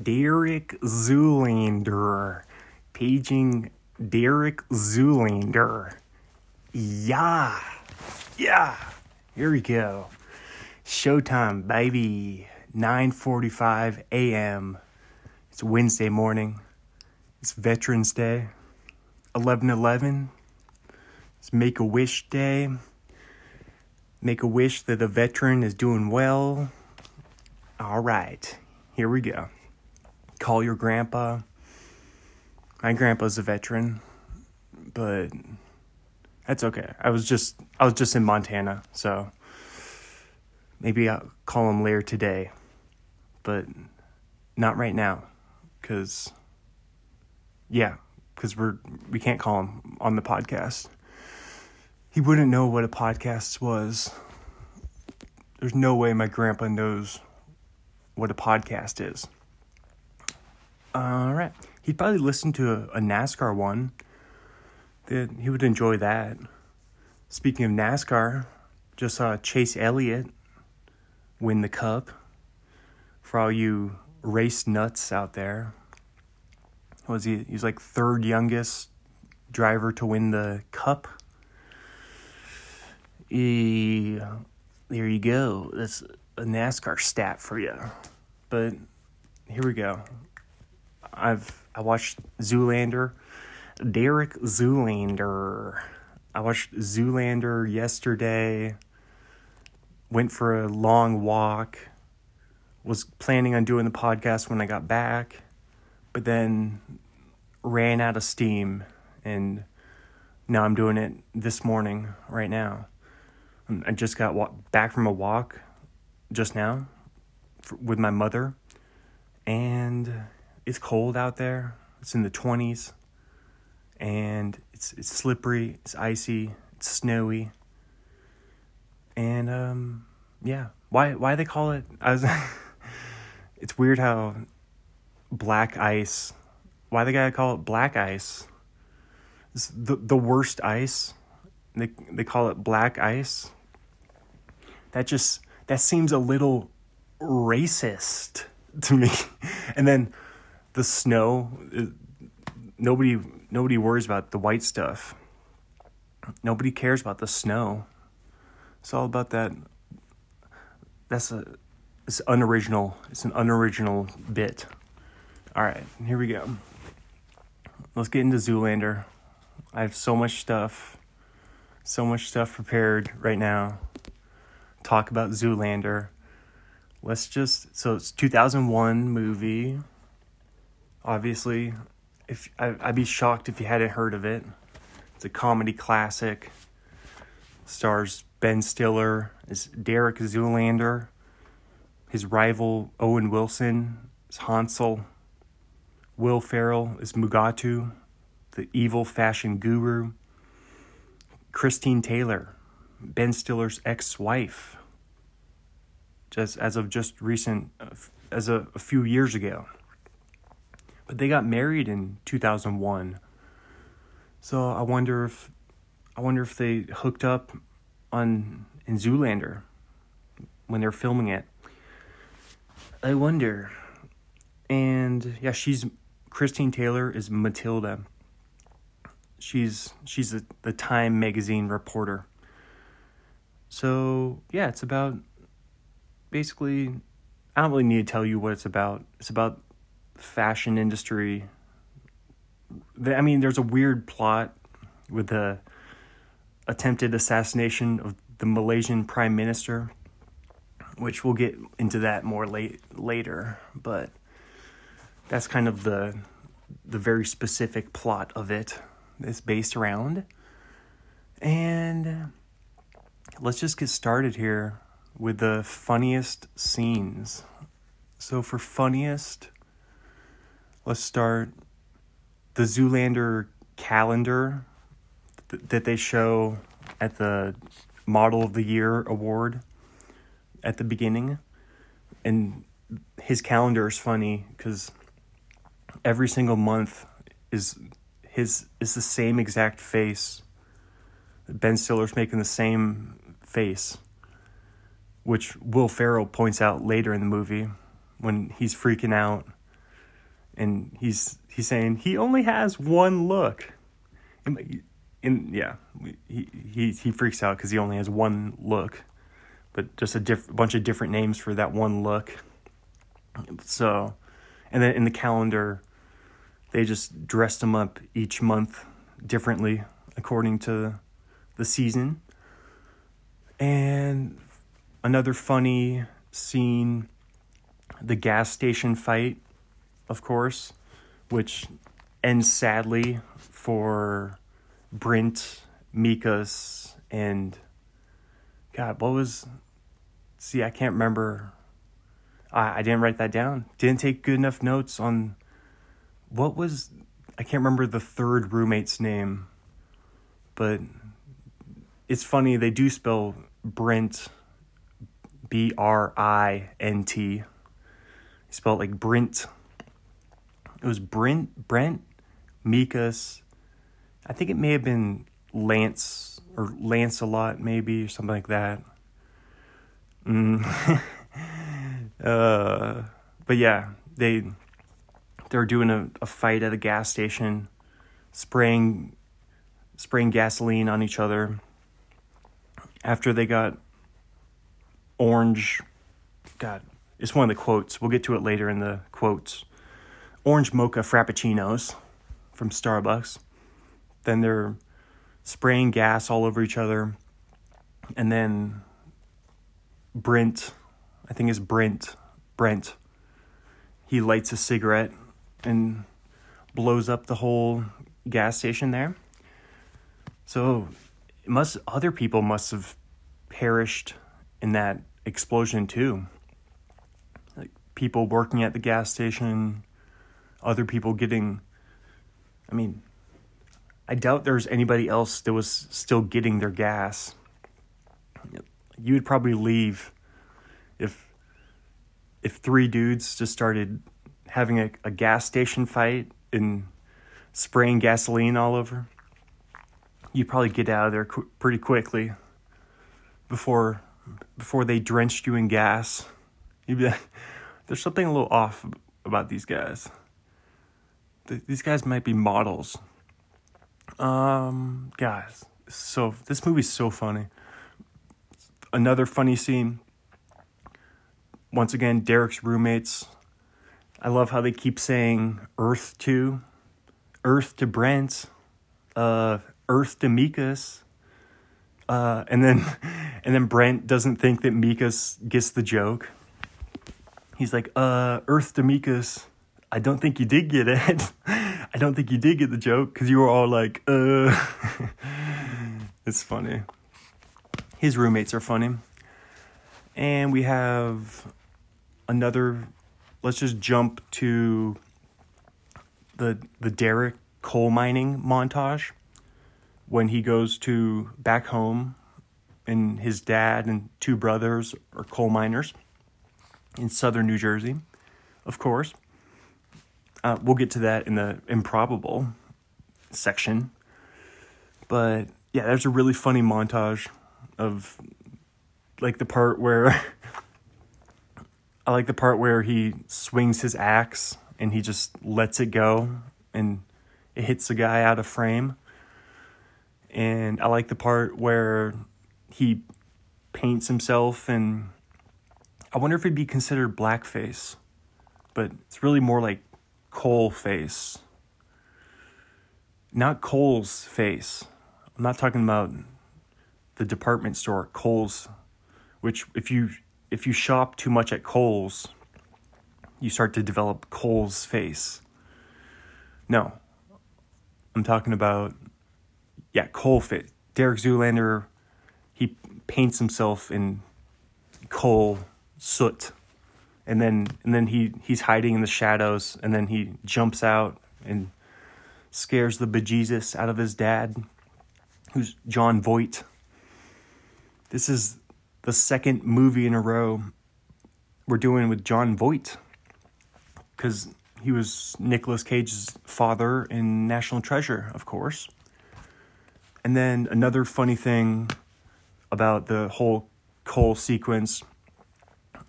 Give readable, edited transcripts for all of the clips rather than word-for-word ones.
Derek Zoolander. Paging Derek Zoolander. Yeah. Here we go. Showtime, baby. 9:45 a.m. It's Wednesday morning. It's Veterans Day. 11/11. It's Make-A-Wish Day. Make a wish that a veteran is doing well. All right, here we go. Call your grandpa. My grandpa's a veteran, but that's okay. I was just in Montana, so maybe I'll call him later today, but not right now, because we can't call him on the podcast. He wouldn't know what a podcast was. There's no way my grandpa knows what a podcast is. All right. He'd probably listen to a NASCAR one. He would enjoy that. Speaking of NASCAR, just saw Chase Elliott win the Cup. For all you race nuts out there. He's like third youngest driver to win the Cup. There you go. That's a NASCAR stat for you. But here we go. I watched Zoolander. Derek Zoolander. I watched Zoolander yesterday. Went for a long walk. Was planning on doing the podcast when I got back. But then ran out of steam. And now I'm doing it this morning right now. I just got back from a walk just now with my mother, and it's cold out there. It's in the 20s, and it's slippery, it's icy, it's snowy, and yeah. Why they call it? It's weird how black ice. Why they gotta call it black ice? It's the worst ice. They call it black ice. That seems a little racist to me. And then the snow, nobody worries about the white stuff. Nobody cares about the snow. It's all about that. It's unoriginal. It's an unoriginal bit. All right, here we go. Let's get into Zoolander. I have so much stuff prepared right now. Talk about Zoolander. So it's 2001 movie. Obviously, if I'd be shocked if you hadn't heard of it. It's a comedy classic. Stars Ben Stiller as Derek Zoolander. His rival Owen Wilson is Hansel. Will Ferrell is Mugatu, the evil fashion guru. Christine Taylor, Ben Stiller's ex-wife, a few years ago. But they got married in 2001. So I wonder if they hooked up in Zoolander when they're filming it. I wonder. And yeah, Christine Taylor is Matilda. She's the Time magazine reporter. So, yeah, it's about, basically, I don't really need to tell you what it's about. It's about the fashion industry. I mean, there's a weird plot with the attempted assassination of the Malaysian Prime Minister, which we'll get into that more later, but that's kind of the very specific plot of it. It's based around. And let's just get started here with the funniest scenes. So for funniest, let's start the Zoolander calendar that they show at the Model of the Year award at the beginning. And his calendar is funny because every single month is the same exact face. Ben Stiller's making the same face, which Will Ferrell points out later in the movie when he's freaking out And he's saying he only has one look. And yeah, he freaks out because he only has one look, but just a bunch of different names for that one look. So, and then in the calendar, they just dressed him up each month differently according to the season. And another funny scene, the gas station fight, of course, which ends sadly for Brint, Mikas, and God, what was... See, I can't remember. I didn't write that down. Didn't take good enough notes on what was... I can't remember the third roommate's name, but it's funny. They do spell Brint, B-R-I-N-T. You spell it like Brint. It was Brent, Mikas. I think it may have been Lance or Lancelot, maybe, or something like that. But yeah, they're doing a fight at a gas station, spraying gasoline on each other. After they got orange, God, it's one of the quotes. We'll get to it later in the quotes. Orange mocha frappuccinos from Starbucks. Then they're spraying gas all over each other. And then Brent, he lights a cigarette and blows up the whole gas station there. So other people must have perished in that explosion too. Like people working at the gas station, other people getting... I mean, I doubt there's anybody else that was still getting their gas. You would probably leave if three dudes just started having a gas station fight and spraying gasoline all over. You'd probably get out of there pretty quickly before they drenched you in gas. You'd be like, there's something a little off about these guys. These guys might be models. Guys, so this movie's so funny. Another funny scene. Once again, Derek's roommates. I love how they keep saying Earth to Brent, Earth to Mikas, and then Brent doesn't think that Mikas gets the joke. He's like, Earth to Mikas. I don't think you did get it. I don't think you did get the joke because you were all like, It's funny. His roommates are funny. And we have another... Let's just jump to the Derek coal mining montage when he goes to back home and his dad and two brothers are coal miners in southern New Jersey, of course. We'll get to that in the improbable section. But yeah, there's a really funny montage of like the part where I like the part where he swings his axe and he just lets it go and it hits the guy out of frame. And I like the part where he paints himself, and I wonder if it'd be considered blackface, but it's really more like coal face. Not Cole's face. I'm not talking about the department store, Cole's, which if you shop too much at Cole's, you start to develop Cole's face. No. I'm talking about, yeah, coal face. Derek Zoolander, he paints himself in coal soot. And then he's hiding in the shadows, and then he jumps out and scares the bejesus out of his dad, who's John Voight. This is the second movie in a row we're doing with John Voight, because he was Nicolas Cage's father in National Treasure, of course. And then another funny thing about the whole coal sequence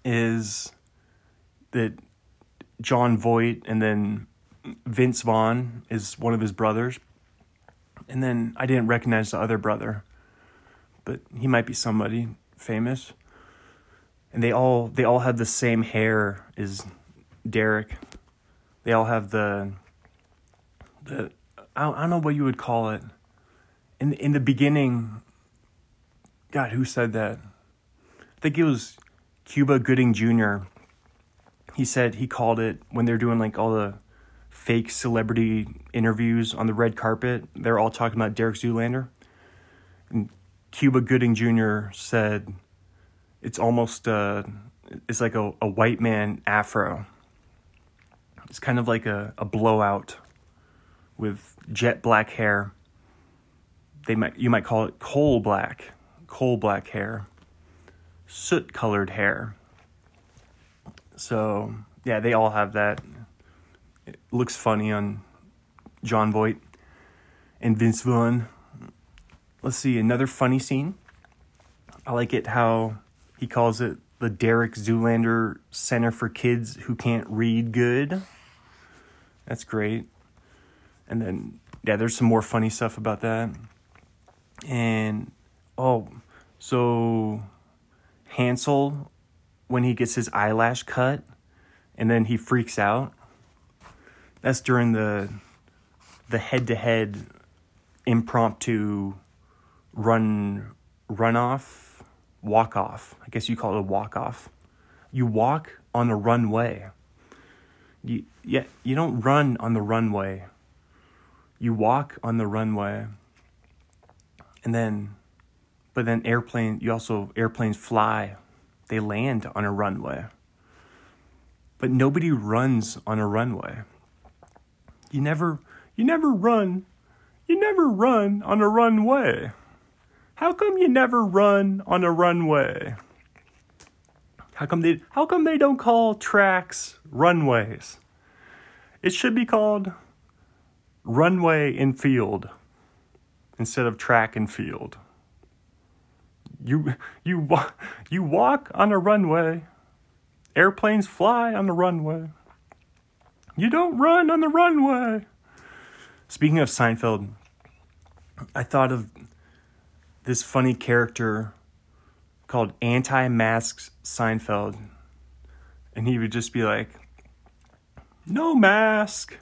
is that John Voight and then Vince Vaughn is one of his brothers. And then I didn't recognize the other brother, but he might be somebody famous. And they all have the same hair as Derek. They all have the I don't know what you would call it. In the beginning, God, who said that? I think it was Cuba Gooding Jr. He said, he called it, when they're doing like all the fake celebrity interviews on the red carpet, they're all talking about Derek Zoolander. And Cuba Gooding Jr. said, it's almost, it's like a white man afro. It's kind of like a blowout with jet black hair. You might call it coal black hair, soot colored hair. So yeah, they all have that. It looks funny on John Voight and Vince Vaughn. Let's see, another funny scene. I like it how he calls it the Derek Zoolander Center for Kids Who Can't Read Good. That's great. And then, yeah, there's some more funny stuff about that. And, so Hansel, when he gets his eyelash cut, and then he freaks out. That's during the head-to-head impromptu runoff, walk-off. I guess you call it a walk-off. You walk on the runway. You don't run on the runway. You walk on the runway. And then, airplanes fly. They land on a runway. But nobody runs on a runway. You never run on a runway. How come you never run on a runway? How come they don't call tracks runways? It should be called runway and field instead of track and field. You walk on a runway. Airplanes fly on the runway. You don't run on the runway. Speaking of Seinfeld, I thought of this funny character called Anti-Masks Seinfeld. And he would just be like, no mask.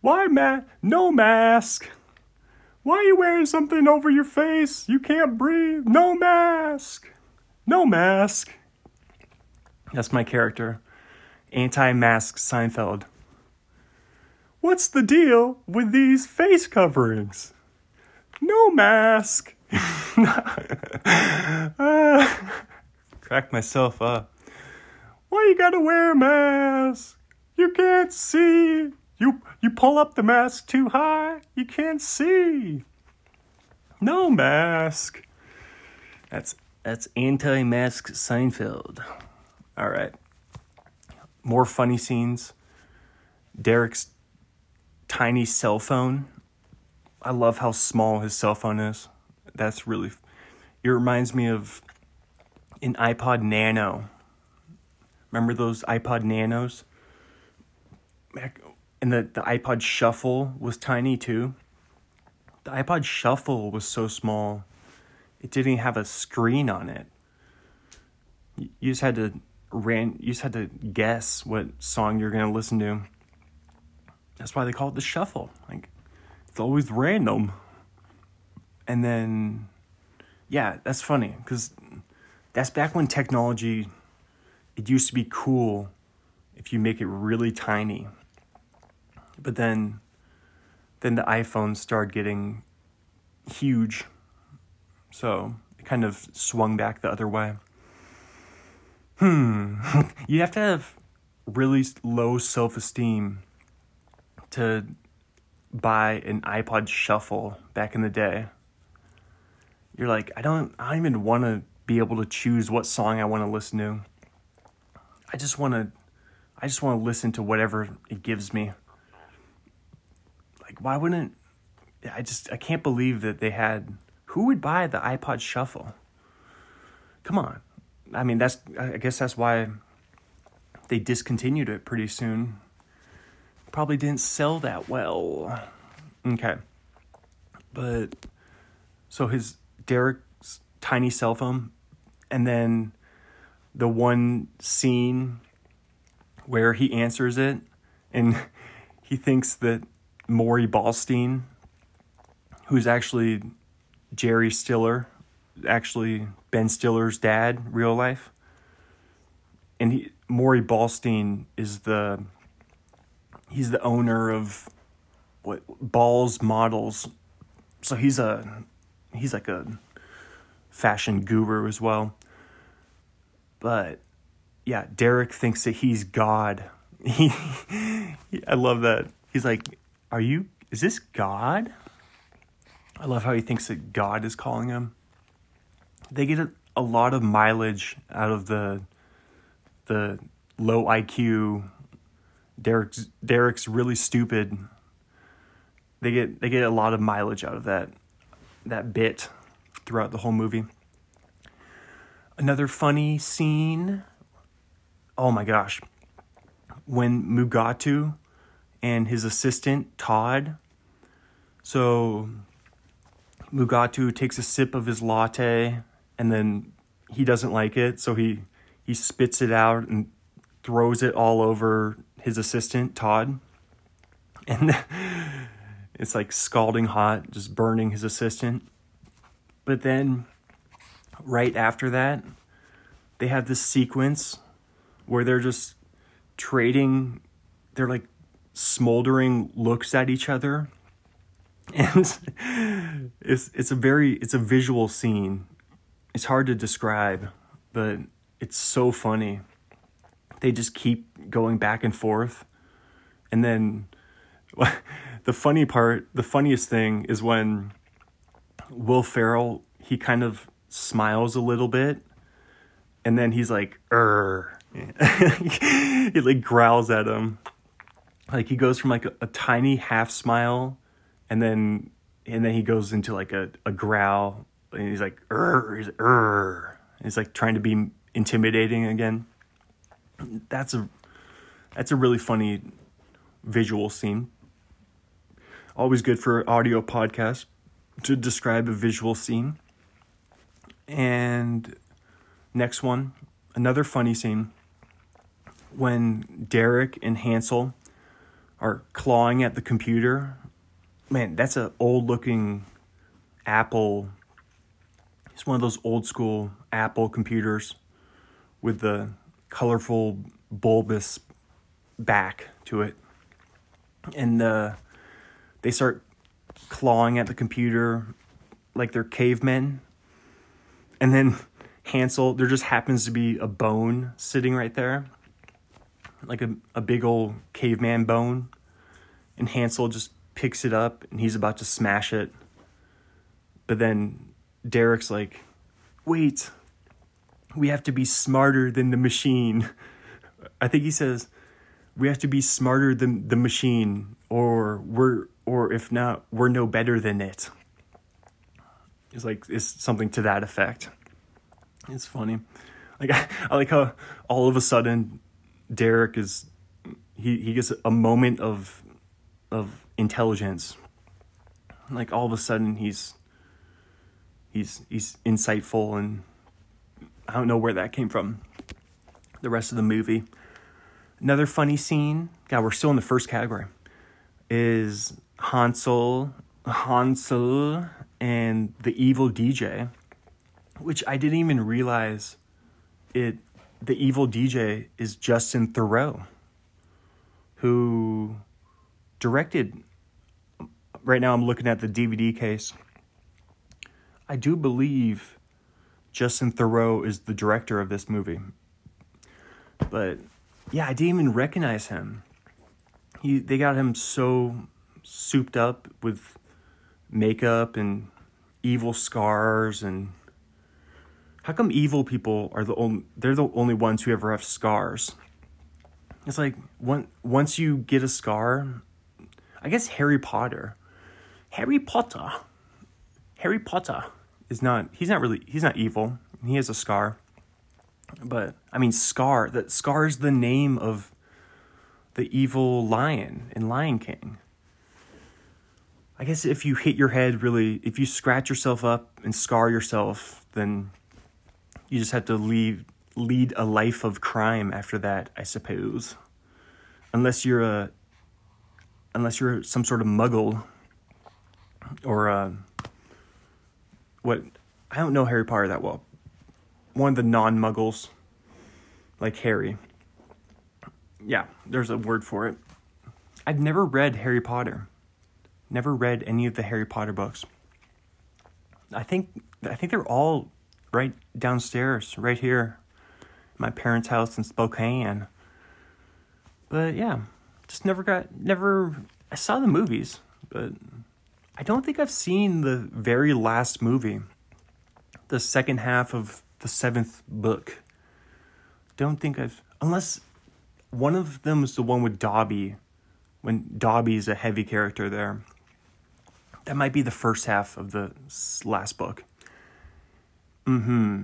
Why no mask? Why are you wearing something over your face? You can't breathe. No mask. No mask. That's my character. Anti-Mask Seinfeld. What's the deal with these face coverings? No mask. Crack myself up. Why you gotta wear a mask? You can't see. You pull up the mask too high. You can't see. No mask. That's Anti-Mask Seinfeld. All right. More funny scenes. Derek's tiny cell phone. I love how small his cell phone is. That's really... It reminds me of an iPod Nano. Remember those iPod Nanos? And the iPod Shuffle was tiny too. The iPod Shuffle was so small, it didn't have a screen on it. You just had to guess what song you're going to listen to. That's why they call it the shuffle. Like, it's always random. And then, yeah, that's funny. Because that's back when technology, it used to be cool if you make it really tiny. But then the iPhone started getting huge. So it kind of swung back the other way. You have to have really low self-esteem to buy an iPod Shuffle back in the day. You're like, I don't even want to be able to choose what song I want to listen to. I just want to listen to whatever it gives me. Like, why wouldn't, I can't believe that they had, who would buy the iPod Shuffle? Come on. I mean, I guess that's why they discontinued it pretty soon. probably didn't sell that well. Okay. But, so his Derek's tiny cell phone, and then the one scene where he answers it, and he thinks that Maury Ballstein, who's actually Jerry Stiller, actually Ben Stiller's dad, real life. And Maury Ballstein is he's the owner of what Ball's Models. So he's like a fashion guru as well. But yeah, Derek thinks that he's God. I love that. He's like, is this God? I love how he thinks that God is calling him. They get a lot of mileage out of the low IQ. Derek's really stupid. They get a lot of mileage out of that bit throughout the whole movie. Another funny scene. Oh my gosh. When Mugatu and his assistant Todd. So Mugatu takes a sip of his latte and then he doesn't like it, so he spits it out and throws it all over his assistant Todd. And it's like scalding hot, just burning his assistant. But then right after that, they have this sequence where they're just trading. They're like smoldering looks at each other. And it's a visual scene. It's hard to describe, but it's so funny. They just keep going back and forth. And then the funniest thing is when Will Ferrell, he kind of smiles a little bit, and then he's like, he like growls at him. Like he goes from like a tiny half smile, and then he goes into like a growl, and he's like, He's like trying to be intimidating again. That's a really funny visual scene. Always good for audio podcasts to describe a visual scene. And next one, another funny scene. When Derek and Hansel are clawing at the computer. Man, that's an old-looking Apple. It's one of those old-school Apple computers with the colorful, bulbous back to it. And they start clawing at the computer like they're cavemen. And then Hansel, there just happens to be a bone sitting right there. Like a big old caveman bone. And Hansel just picks it up and he's about to smash it. But then Derek's like, wait, we have to be smarter than the machine. I think he says, we have to be smarter than the machine, or if not, we're no better than it. It's something to that effect. It's funny. Like I like how all of a sudden Derek is he gets a moment of intelligence. Like all of a sudden he's insightful, and I don't know where that came from. The rest of the movie. Another funny scene. God, we're still in the first category. Is Hansel and the evil DJ, which I didn't even realize it. The evil DJ is Justin Theroux, who directed. Right now, I'm looking at the DVD case. I do believe Justin Theroux is the director of this movie, but yeah, I didn't even recognize him. They got him so souped up with makeup and evil scars. And how come evil people are they're the only ones who ever have scars? It's like once you get a scar, I guess Harry Potter he's not evil. He has a scar. But I mean, Scar is the name of the evil lion in Lion King. I guess if you hit your head really, if you scratch yourself up and scar yourself, then you just have to lead a life of crime after that, I suppose. Unless you're some sort of muggle or I don't know Harry Potter that well. One of the non-muggles, like Harry. Yeah, there's a word for it. I've never read Harry Potter. Never read any of the Harry Potter books. I think they're all right downstairs, right here, at my parents' house in Spokane. But yeah, just I saw the movies, but I don't think I've seen the very last movie, the second half of the seventh book. Unless one of them is the one with Dobby, when Dobby's a heavy character there. That might be the first half of the last book. I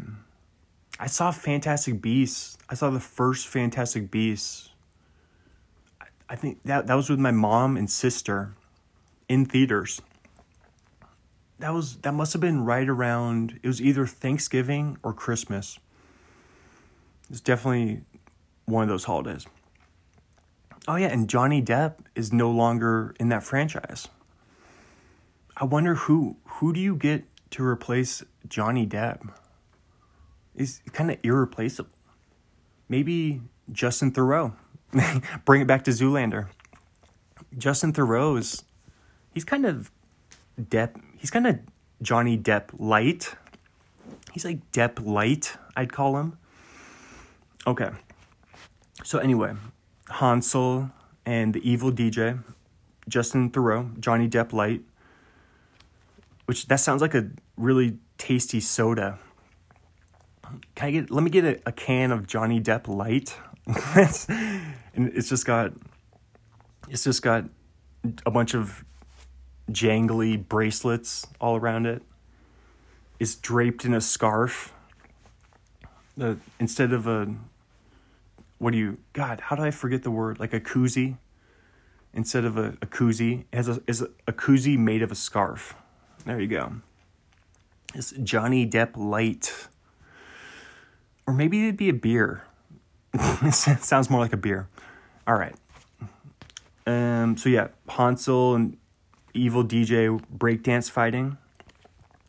saw Fantastic Beasts. I saw the first Fantastic Beasts. I think that was with my mom and sister in theaters. That must have been right around, it was either Thanksgiving or Christmas. It's definitely one of those holidays. Oh yeah, and Johnny Depp is no longer in that franchise. I wonder who do you get to replace Johnny Depp? He's kind of irreplaceable. Maybe Justin Theroux. Bring it back to Zoolander. Justin Theroux he's kind of Johnny Depp light. He's like Depp light, I'd call him. Okay. So anyway, Hansel and the evil DJ, Justin Theroux, Johnny Depp light. Which that sounds like a really tasty soda. Let me get a can of Johnny Depp light. And it's just got a bunch of jangly bracelets all around it. It's draped in a scarf. Instead of a God, how do I forget the word? Like a koozie. Instead of a koozie, it is a koozie made of a scarf. There you go. It's Johnny Depp light. Or maybe it'd be a beer. It sounds more like a beer. All right. So yeah, Hansel and evil DJ breakdance fighting.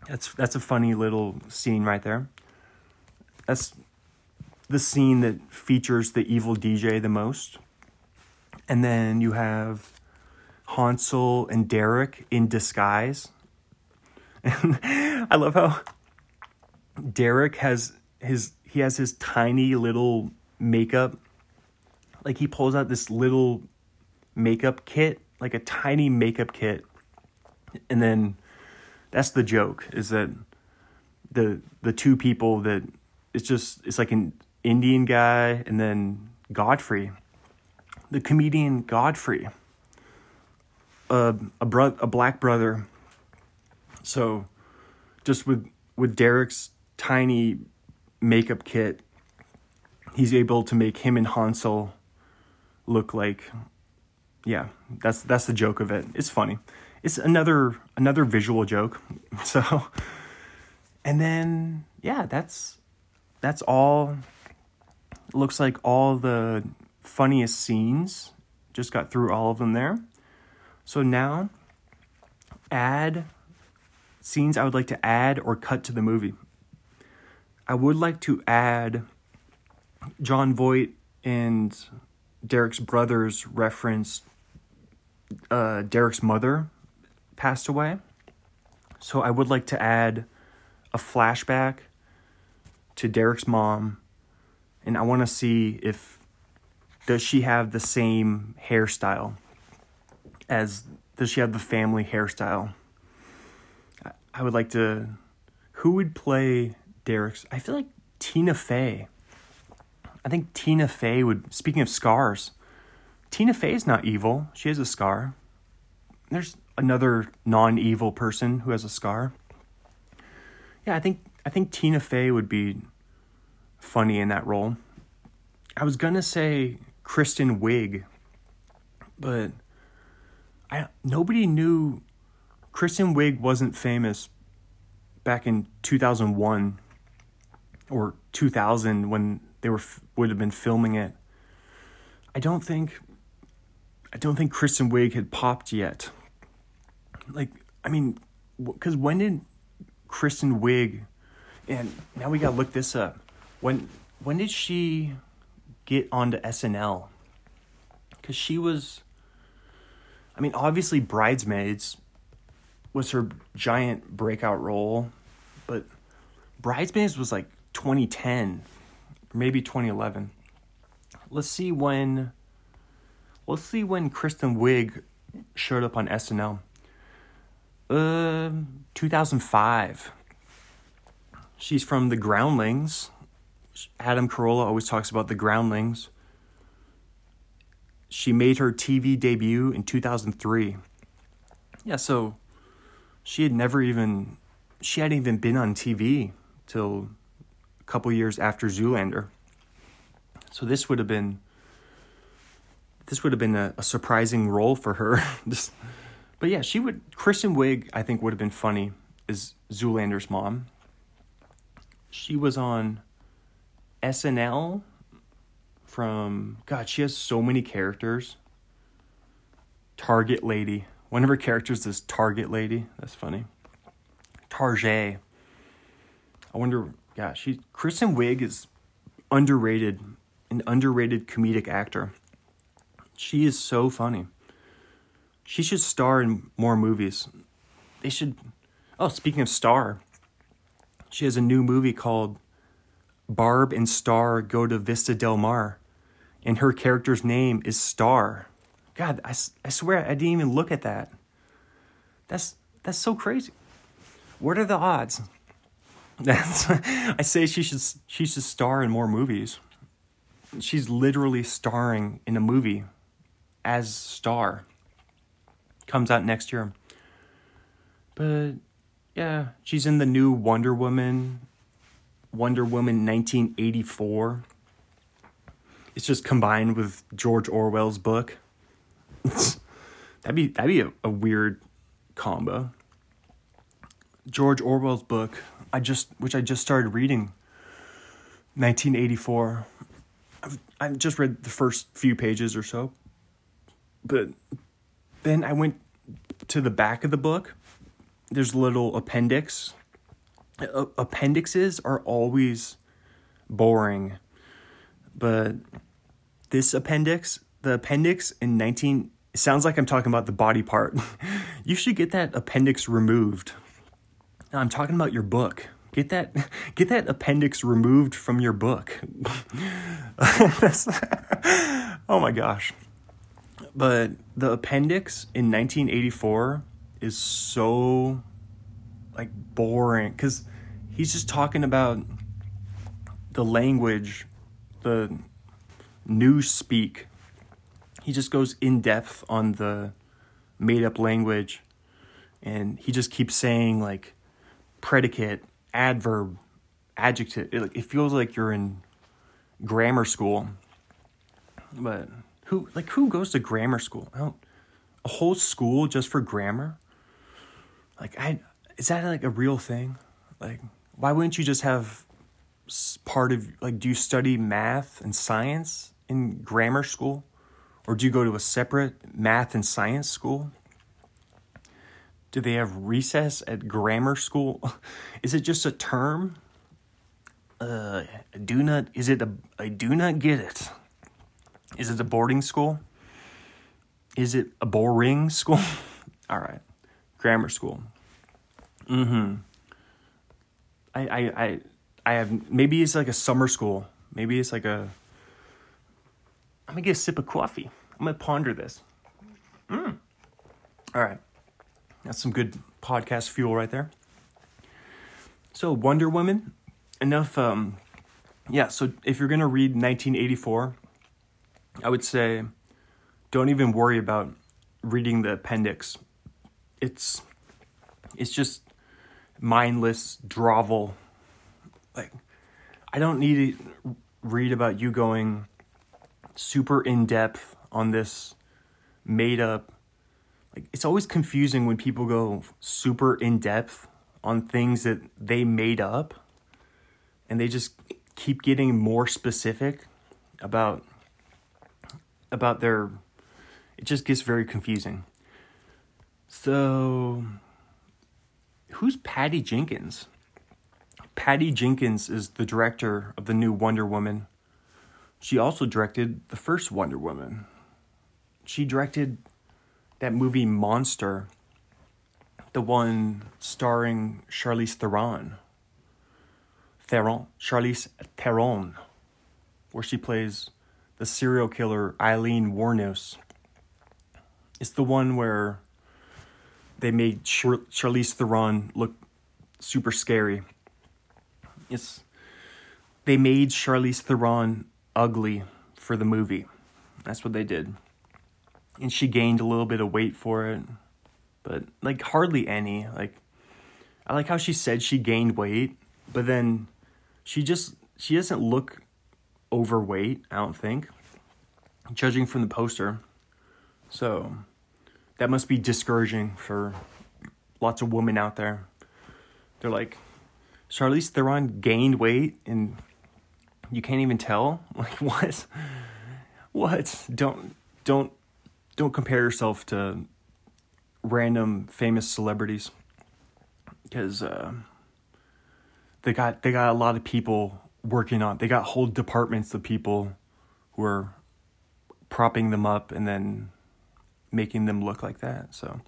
That's a funny little scene right there. That's the scene that features the evil DJ the most. And then you have Hansel and Derek in disguise. And I love how Derek has his tiny little makeup. Like he pulls out this little makeup kit, like a tiny makeup kit. And then that's the joke, is that the two people that it's like an Indian guy and then Godfrey, the comedian Godfrey, a black brother. So just with Derek's tiny makeup kit, he's able to make him and Hansel look like, yeah, that's the joke of it. It's funny. It's another visual joke. So, and then, yeah, that's all. It looks like all the funniest scenes. Just got through all of them there. So now, add scenes I would like to add or cut to the movie. I would like to add John Voight and Derek's brother's reference. Derek's mother passed away. So I would like to add a flashback to Derek's mom, and I want to see does she have the same hairstyle does she have the family hairstyle? I would like to, who would play Derek's, I feel like Tina Fey. I think Tina Fey would, speaking of scars, Tina Fey's not evil. She has a scar. There's another non-evil person who has a scar. Yeah, I think Tina Fey would be funny in that role. I was going to say Kristen Wiig, but nobody knew Kristen Wiig wasn't famous back in 2001 or 2000 when they would have been filming it. I don't think Kristen Wiig had popped yet. Like, I mean, because when did Kristen Wiig, and now we gotta look this up. When did she get onto SNL? Because she was, I mean, obviously Bridesmaids was her giant breakout role, but Bridesmaids was like 2010, maybe 2011. Let's see when Kristen Wiig showed up on SNL. 2005. She's from The Groundlings. Adam Carolla always talks about The Groundlings. She made her TV debut in 2003. Yeah, so she hadn't even been on TV till a couple years after Zoolander. So this would have been a surprising role for her. But yeah, Kristen Wiig, I think, would have been funny as Zoolander's mom. She was on SNL she has so many characters. Target Lady. One of her characters is Target Lady. That's funny. Target. I wonder, Kristen Wiig is an underrated comedic actor. She is so funny. She should star in more movies. They should, speaking of star, she has a new movie called Barb and Star Go to Vista Del Mar, and her character's name is Star. God, I swear I didn't even look at that. That's so crazy. What are the odds? I say she should star in more movies. She's literally starring in a movie as Star. Comes out next year. But yeah, she's in the new Wonder Woman 1984. It's just combined with George Orwell's book. That'd be a weird combo. George Orwell's book, which I just started reading, 1984. I've just read the first few pages or so. But then I went to the back of the book. There's a little appendix. Appendixes are always boring, but this appendix, the appendix in it sounds like I'm talking about the body part. You should get that appendix removed. No, I'm talking about your book. Get that appendix removed from your book. Oh my gosh. But the appendix in 1984 is so boring, because he's just talking about the language, the newspeak. He just goes in depth on the made up language, and he just keeps saying predicate, adverb, adjective. It feels like you're in grammar school. But who goes to grammar school? A whole school just for grammar? Is that a real thing? Why wouldn't you just have part of, do you study math and science in grammar school? Or do you go to a separate math and science school? Do they have recess at grammar school? Is it just a term? I do not get it. Is it a boarding school? Is it a boring school? All right. Grammar school. Mm-hmm. I have, maybe it's a summer school. Maybe it's I'm gonna get a sip of coffee. I'm gonna ponder this. All right. That's some good podcast fuel right there. So Wonder Woman, enough. So if you're going to read 1984, I would say, don't even worry about reading the appendix. It's just mindless drivel. I don't need to read about you going super in depth on this made up. Like, it's always confusing when people go super in depth on things that they made up, and they just keep getting more specific about their. It just gets very confusing. So, who's Patty Jenkins? Patty Jenkins is the director of the new Wonder Woman. She also directed the first Wonder Woman. She directed that movie Monster, the one starring Charlize Theron. Charlize Theron, where she plays the serial killer Eileen Wuornos. It's the one where they made Charlize Theron look super scary. It's, they made Charlize Theron ugly for the movie. That's what they did. And she gained a little bit of weight for it, but like hardly any. Like, I like how she said she gained weight, but then she doesn't look overweight, I don't think, judging from the poster. So that must be discouraging for lots of women out there. They're like, Charlize Theron gained weight and you can't even tell? Like, what? What? Don't compare yourself to random famous celebrities, because they got a lot of people working on. They got whole departments of people who are propping them up and then making them look like that. So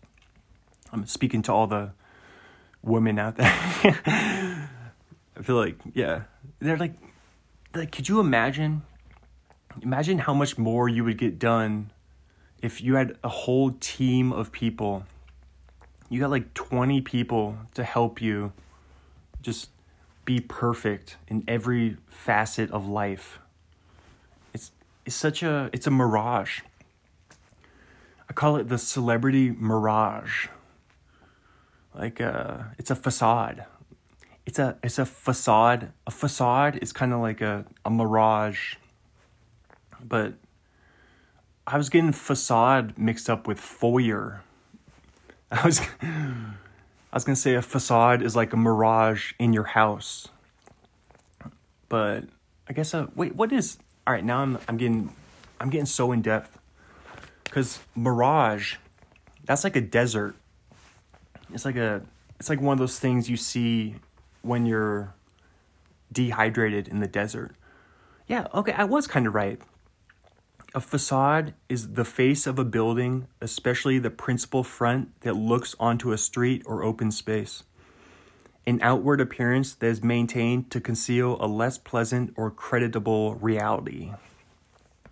I'm speaking to all the women out there. I feel like, yeah, they're like, could you imagine how much more you would get done if you had a whole team of people? You got like 20 people to help you just be perfect in every facet of life. It's a mirage. I call it the celebrity mirage. Like, it's a facade. It's a facade. A facade is kind of like a mirage, but I was getting facade mixed up with foyer. I was going to say a facade is like a mirage in your house. But I guess all right, now I'm getting so in depth, cuz mirage, that's like a desert. It's like one of those things you see when you're dehydrated in the desert. Yeah, okay, I was kind of right. A facade is the face of a building, especially the principal front that looks onto a street or open space. An outward appearance that is maintained to conceal a less pleasant or creditable reality.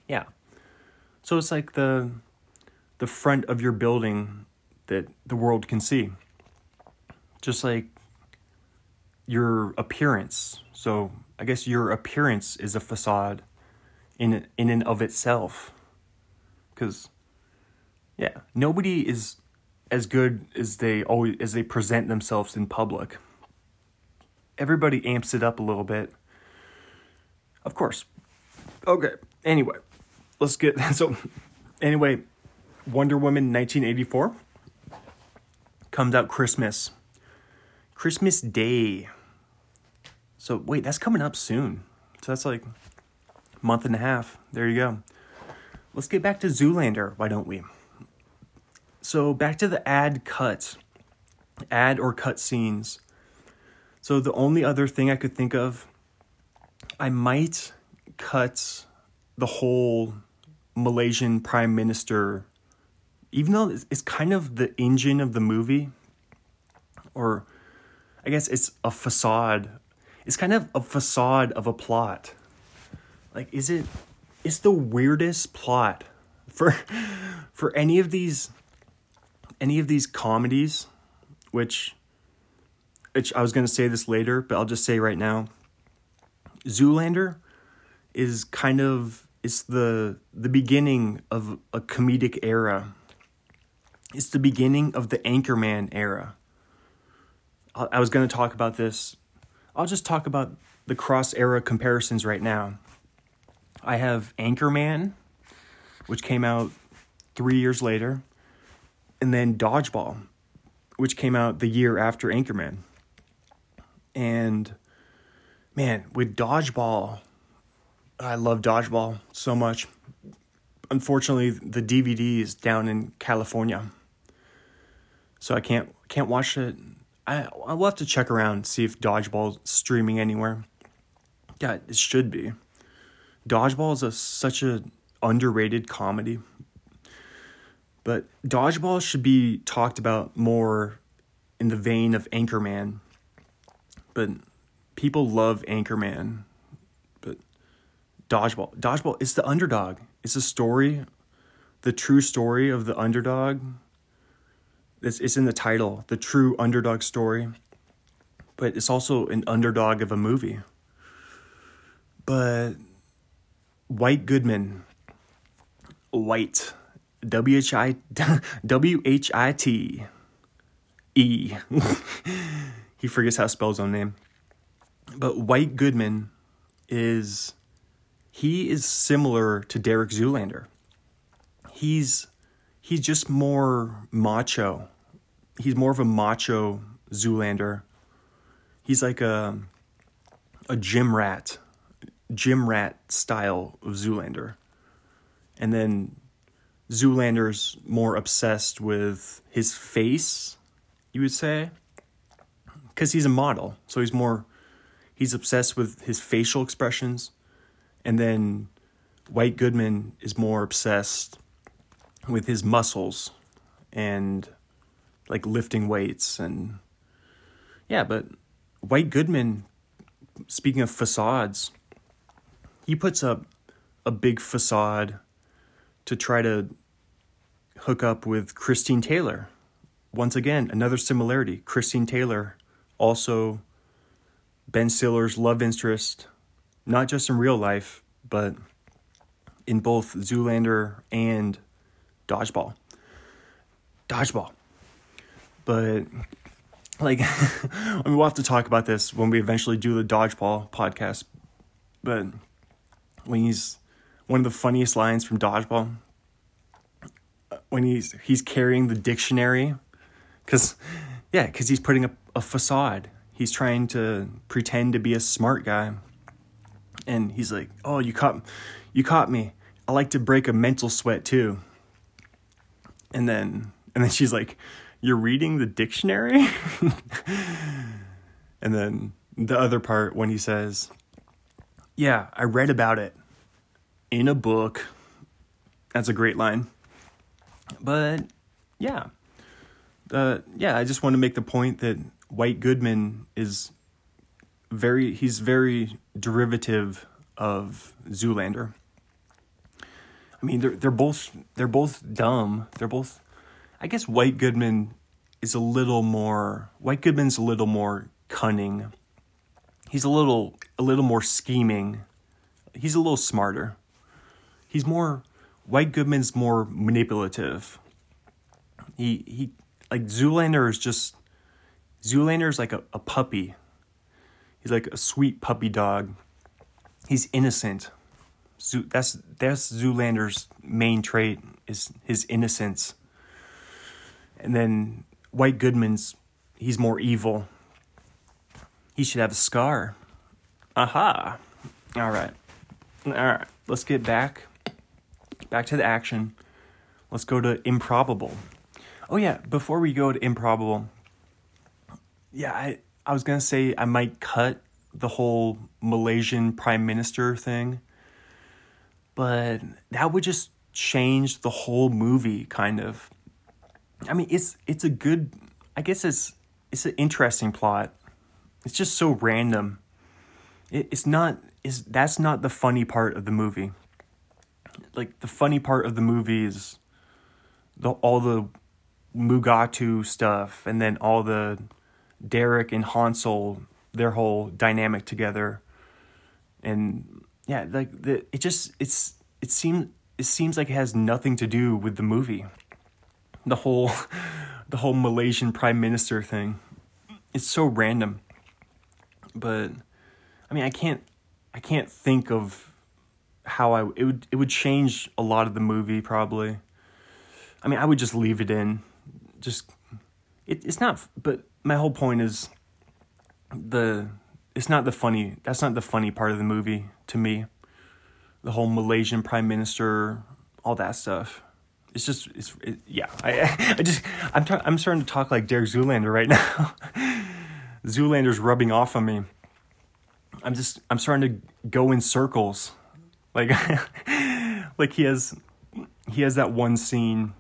Yeah. So it's like the front of your building that the world can see. Just like your appearance. So I guess your appearance is a facade. In and of itself. Because, yeah, nobody is as good as they present themselves in public. Everybody amps it up a little bit. Of course. Okay, anyway. Wonder Woman 1984 comes out Christmas Day. So, wait, that's coming up soon. So that's like month and a half. There you go. Let's get back to Zoolander, why don't we? So back to the ad or cut scenes. So the only other thing I could think of, I might cut the whole Malaysian Prime Minister, even though it's kind of the engine of the movie, or I guess it's a facade. It's kind of a facade of a plot. Like, it's the weirdest plot for any of these comedies, which I was going to say this later, but I'll just say right now. Zoolander is kind of, it's the beginning of a comedic era. It's the beginning of the Anchorman era. I was going to talk about this. I'll just talk about the cross-era comparisons right now. I have Anchorman, which came out 3 years later, and then Dodgeball, which came out the year after Anchorman. And man, with Dodgeball, I love Dodgeball so much. Unfortunately, the DVD is down in California, so I can't watch it. I will have to check around and see if Dodgeball's streaming anywhere. Yeah, it should be. Dodgeball is such a underrated comedy. But Dodgeball should be talked about more in the vein of Anchorman. But people love Anchorman. But Dodgeball is the underdog. It's a story, the true story of the underdog. It's in the title, the true underdog story. But it's also an underdog of a movie. But White Goodman, White, W-H-I-T-E. He forgets how to spell his own name. But White Goodman is similar to Derek Zoolander. He's just more macho. He's more of a macho Zoolander. He's like a gym rat style of Zoolander. And then Zoolander's more obsessed with his face, you would say, because he's a model. So he's obsessed with his facial expressions. And then White Goodman is more obsessed with his muscles and like lifting weights and yeah. But White Goodman, speaking of facades, he puts up a big facade to try to hook up with Christine Taylor. Once again, another similarity. Christine Taylor, also Ben Stiller's love interest, not just in real life, but in both Zoolander and Dodgeball. But like, I mean, we'll have to talk about this when we eventually do the Dodgeball podcast. But when one of the funniest lines from Dodgeball, when he's carrying the dictionary, because he's putting up a facade. He's trying to pretend to be a smart guy, and he's like, "Oh, you caught me. I like to break a mental sweat too." And then she's like, "You're reading the dictionary?" And then the other part when he says, "Yeah, I read about it in a book." That's a great line. But yeah. I just want to make the point that White Goodman is very derivative of Zoolander. I mean, they're both dumb. I guess White Goodman's a little more cunning. He's a little more scheming. He's a little smarter. White Goodman's more manipulative. He like Zoolander's like a puppy. He's like a sweet puppy dog. He's innocent. That's Zoolander's main trait, is his innocence. And then White Goodman's, he's more evil. He should have a scar. Aha. All right. Let's get back to the action. Let's go to improbable. Oh yeah, before we go to improbable, yeah, I was going to say I might cut the whole Malaysian Prime Minister thing, but that would just change the whole movie, kind of. I mean, it's a good, I guess it's an interesting plot. It's just so random. That's not the funny part of the movie. Like, the funny part of the movie is all the Mugatu stuff, and then all the Derek and Hansel, their whole dynamic together, and yeah, like it seems like it has nothing to do with the movie. The whole Malaysian Prime Minister thing. It's so random. But I mean, I can't think of how it would change a lot of the movie probably. I mean, I would just leave it in. It's not, but my whole point is that's not the funny part of the movie to me. The whole Malaysian Prime Minister, all that stuff. I'm starting to talk like Derek Zoolander right now. Zoolander's rubbing off on me. I'm starting to go in circles. Like, like he has that one scene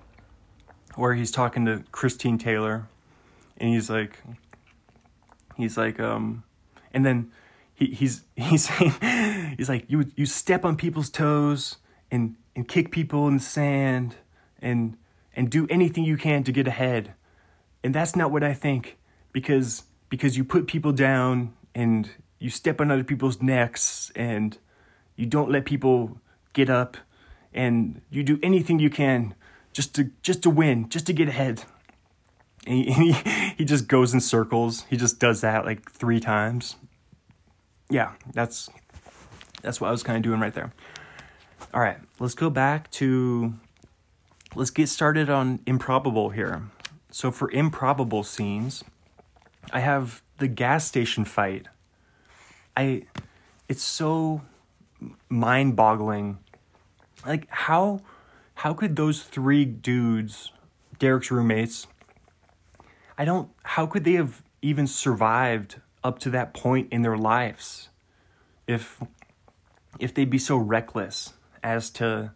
where he's talking to Christine Taylor and he's like, and then he's saying, you step on people's toes and kick people in the sand and do anything you can to get ahead. And that's not what I think, because you put people down and you step on other people's necks and you don't let people get up and you do anything you can just to win, just to get ahead. And he just goes in circles. He just does that like 3 times. Yeah, that's what I was kind of doing right there. All right, let's get started on improbable here. So for improbable scenes, I have the gas station fight. It's so mind-boggling. Like, how could those 3 dudes, Derek's roommates, how could they have even survived up to that point in their lives if they'd be so reckless as to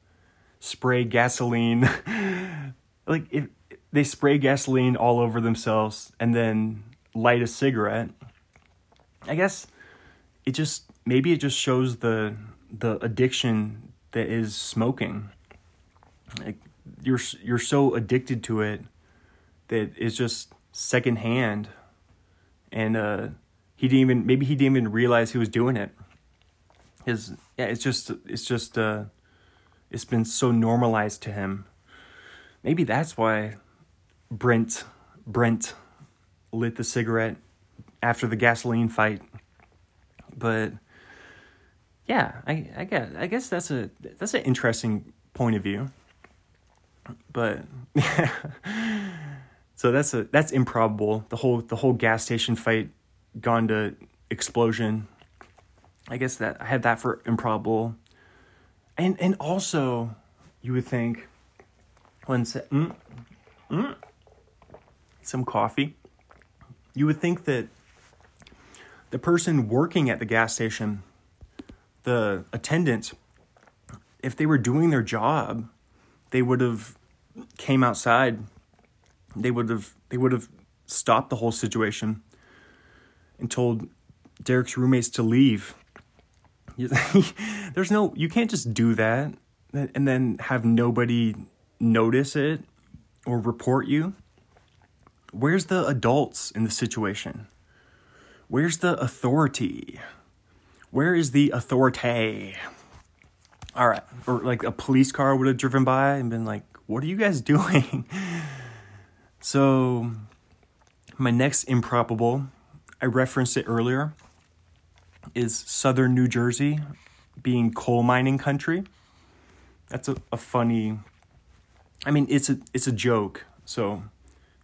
spray gasoline? Like, if they spray gasoline all over themselves and then light a cigarette. I guess it just shows the addiction that is smoking. Like, you're so addicted to it that it's just secondhand, and he didn't even realize he was doing it. It's been so normalized to him. Maybe that's why Brent lit the cigarette after the gasoline fight. But yeah, I guess that's an interesting point of view. But yeah. So that's improbable. The whole gas station fight gone to explosion. I guess that I had that for improbable. And also, you would think, some coffee. You would think that the person working at the gas station, the attendant, if they were doing their job, they would have came outside. They would have stopped the whole situation and told Derek's roommates to leave. You can't just do that and then have nobody notice it or report you. Where's the adults in the situation? Where's the authority? Where is the authority? All right. Or like a police car would have driven by and been like, what are you guys doing? So my next improbable, I referenced it earlier, is Southern New Jersey being coal mining country. That's a funny, I mean, it's a joke, so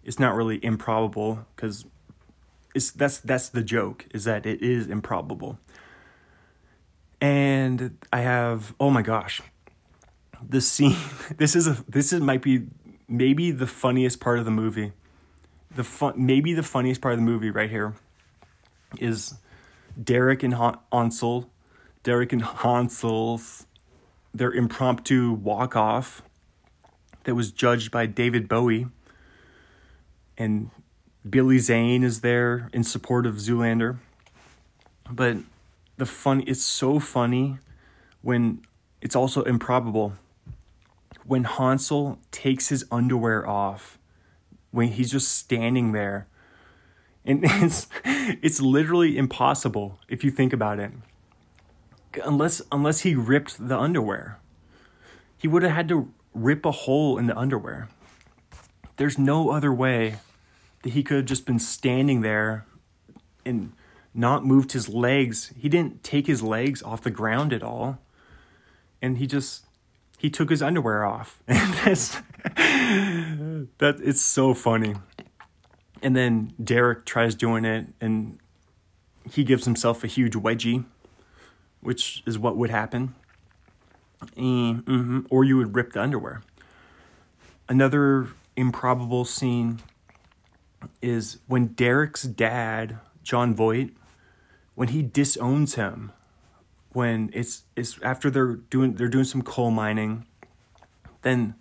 it's not really improbable because that's the joke, is that it is improbable. And I have, oh my gosh, the scene, might be maybe the funniest part of the movie. Maybe the funniest part of the movie right here is Derek and Hansel's their impromptu walk-off that was judged by David Bowie, and Billy Zane is there in support of Zoolander. But it's so funny when it's also improbable. When Hansel takes his underwear off, when he's just standing there. And it's literally impossible if you think about it. Unless he ripped the underwear. He would have had to rip a hole in the underwear. There's no other way that he could have just been standing there and not moved his legs. He didn't take his legs off the ground at all. And he just he took his underwear off. And that it's so funny. And then Derek tries doing it, and he gives himself a huge wedgie, which is what would happen. Or you would rip the underwear. Another improbable scene is when Derek's dad, John Voight, when he disowns him, when it's after they're doing some coal mining, then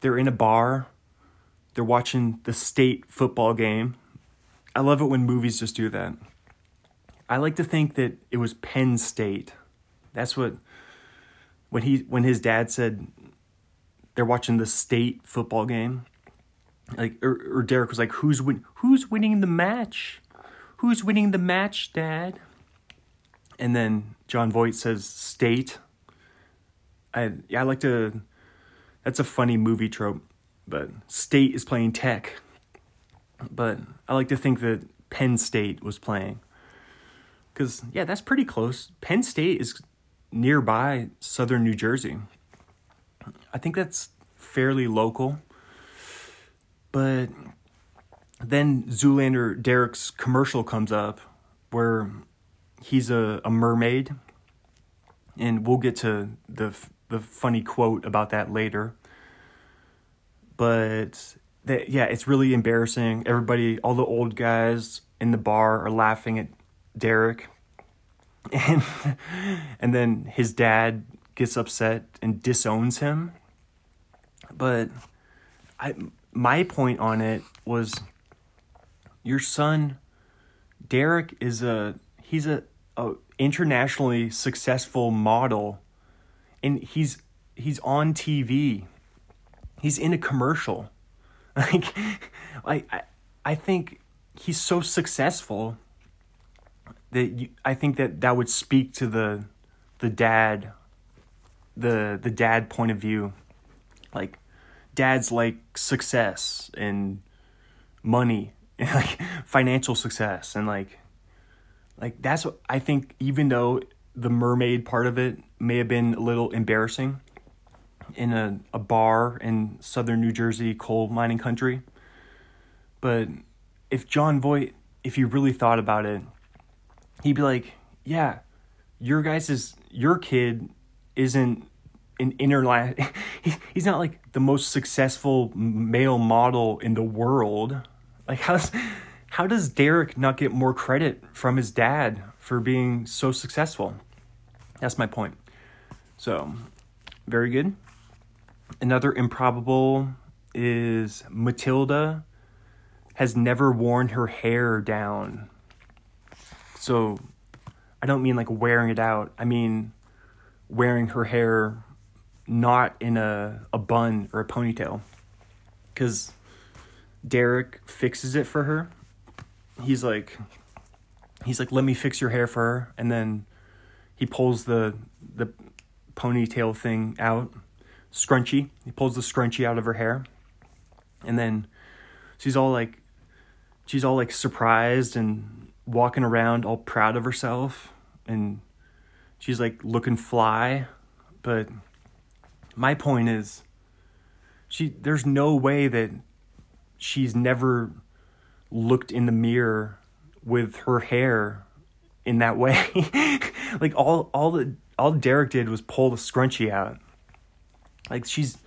they're in a bar, they're watching the state football game. I love it when movies just do that. I like to think that it was Penn State. That's what when his dad said they're watching the state football game, like or Derek was like, who's winning the match? Who's winning the match, Dad? And then John Voight says state. I like to, that's a funny movie trope, but state is playing Tech. But I like to think that Penn State was playing. Because, yeah, that's pretty close. Penn State is nearby southern New Jersey. I think that's fairly local. But then Zoolander, Derek's commercial comes up where he's a mermaid, and we'll get to the funny quote about that later. But it's really embarrassing. Everybody, all the old guys in the bar are laughing at Derek, and then his dad gets upset and disowns him. But my point on it was, your son Derek is a internationally successful model, and he's on TV. He's in a commercial. Like, I think he's so successful that I think that would speak to the dad point of view. Like, dads like success and money and like financial success, and like that's what I think. Even though the mermaid part of it may have been a little embarrassing in a bar in southern New Jersey coal mining country, but if John Voight, if he really thought about it, he'd be like, yeah, your kid isn't an he's not like the most successful male model in the world. Like, how does Derek not get more credit from his dad for being so successful? That's my point. So, very good. Another improbable is Matilda has never worn her hair down. So, I don't mean like wearing it out. I mean wearing her hair not in a bun or a ponytail. Because Derek fixes it for her. He's like, let me fix your hair for her. And then he pulls the ponytail thing out. Scrunchie. He pulls the scrunchie out of her hair. And then she's all like surprised and walking around all proud of herself. And she's like looking fly. But my point is, there's no way that she's never looked in the mirror with her hair in that way. Like all Derek did was pull the scrunchie out. Like she's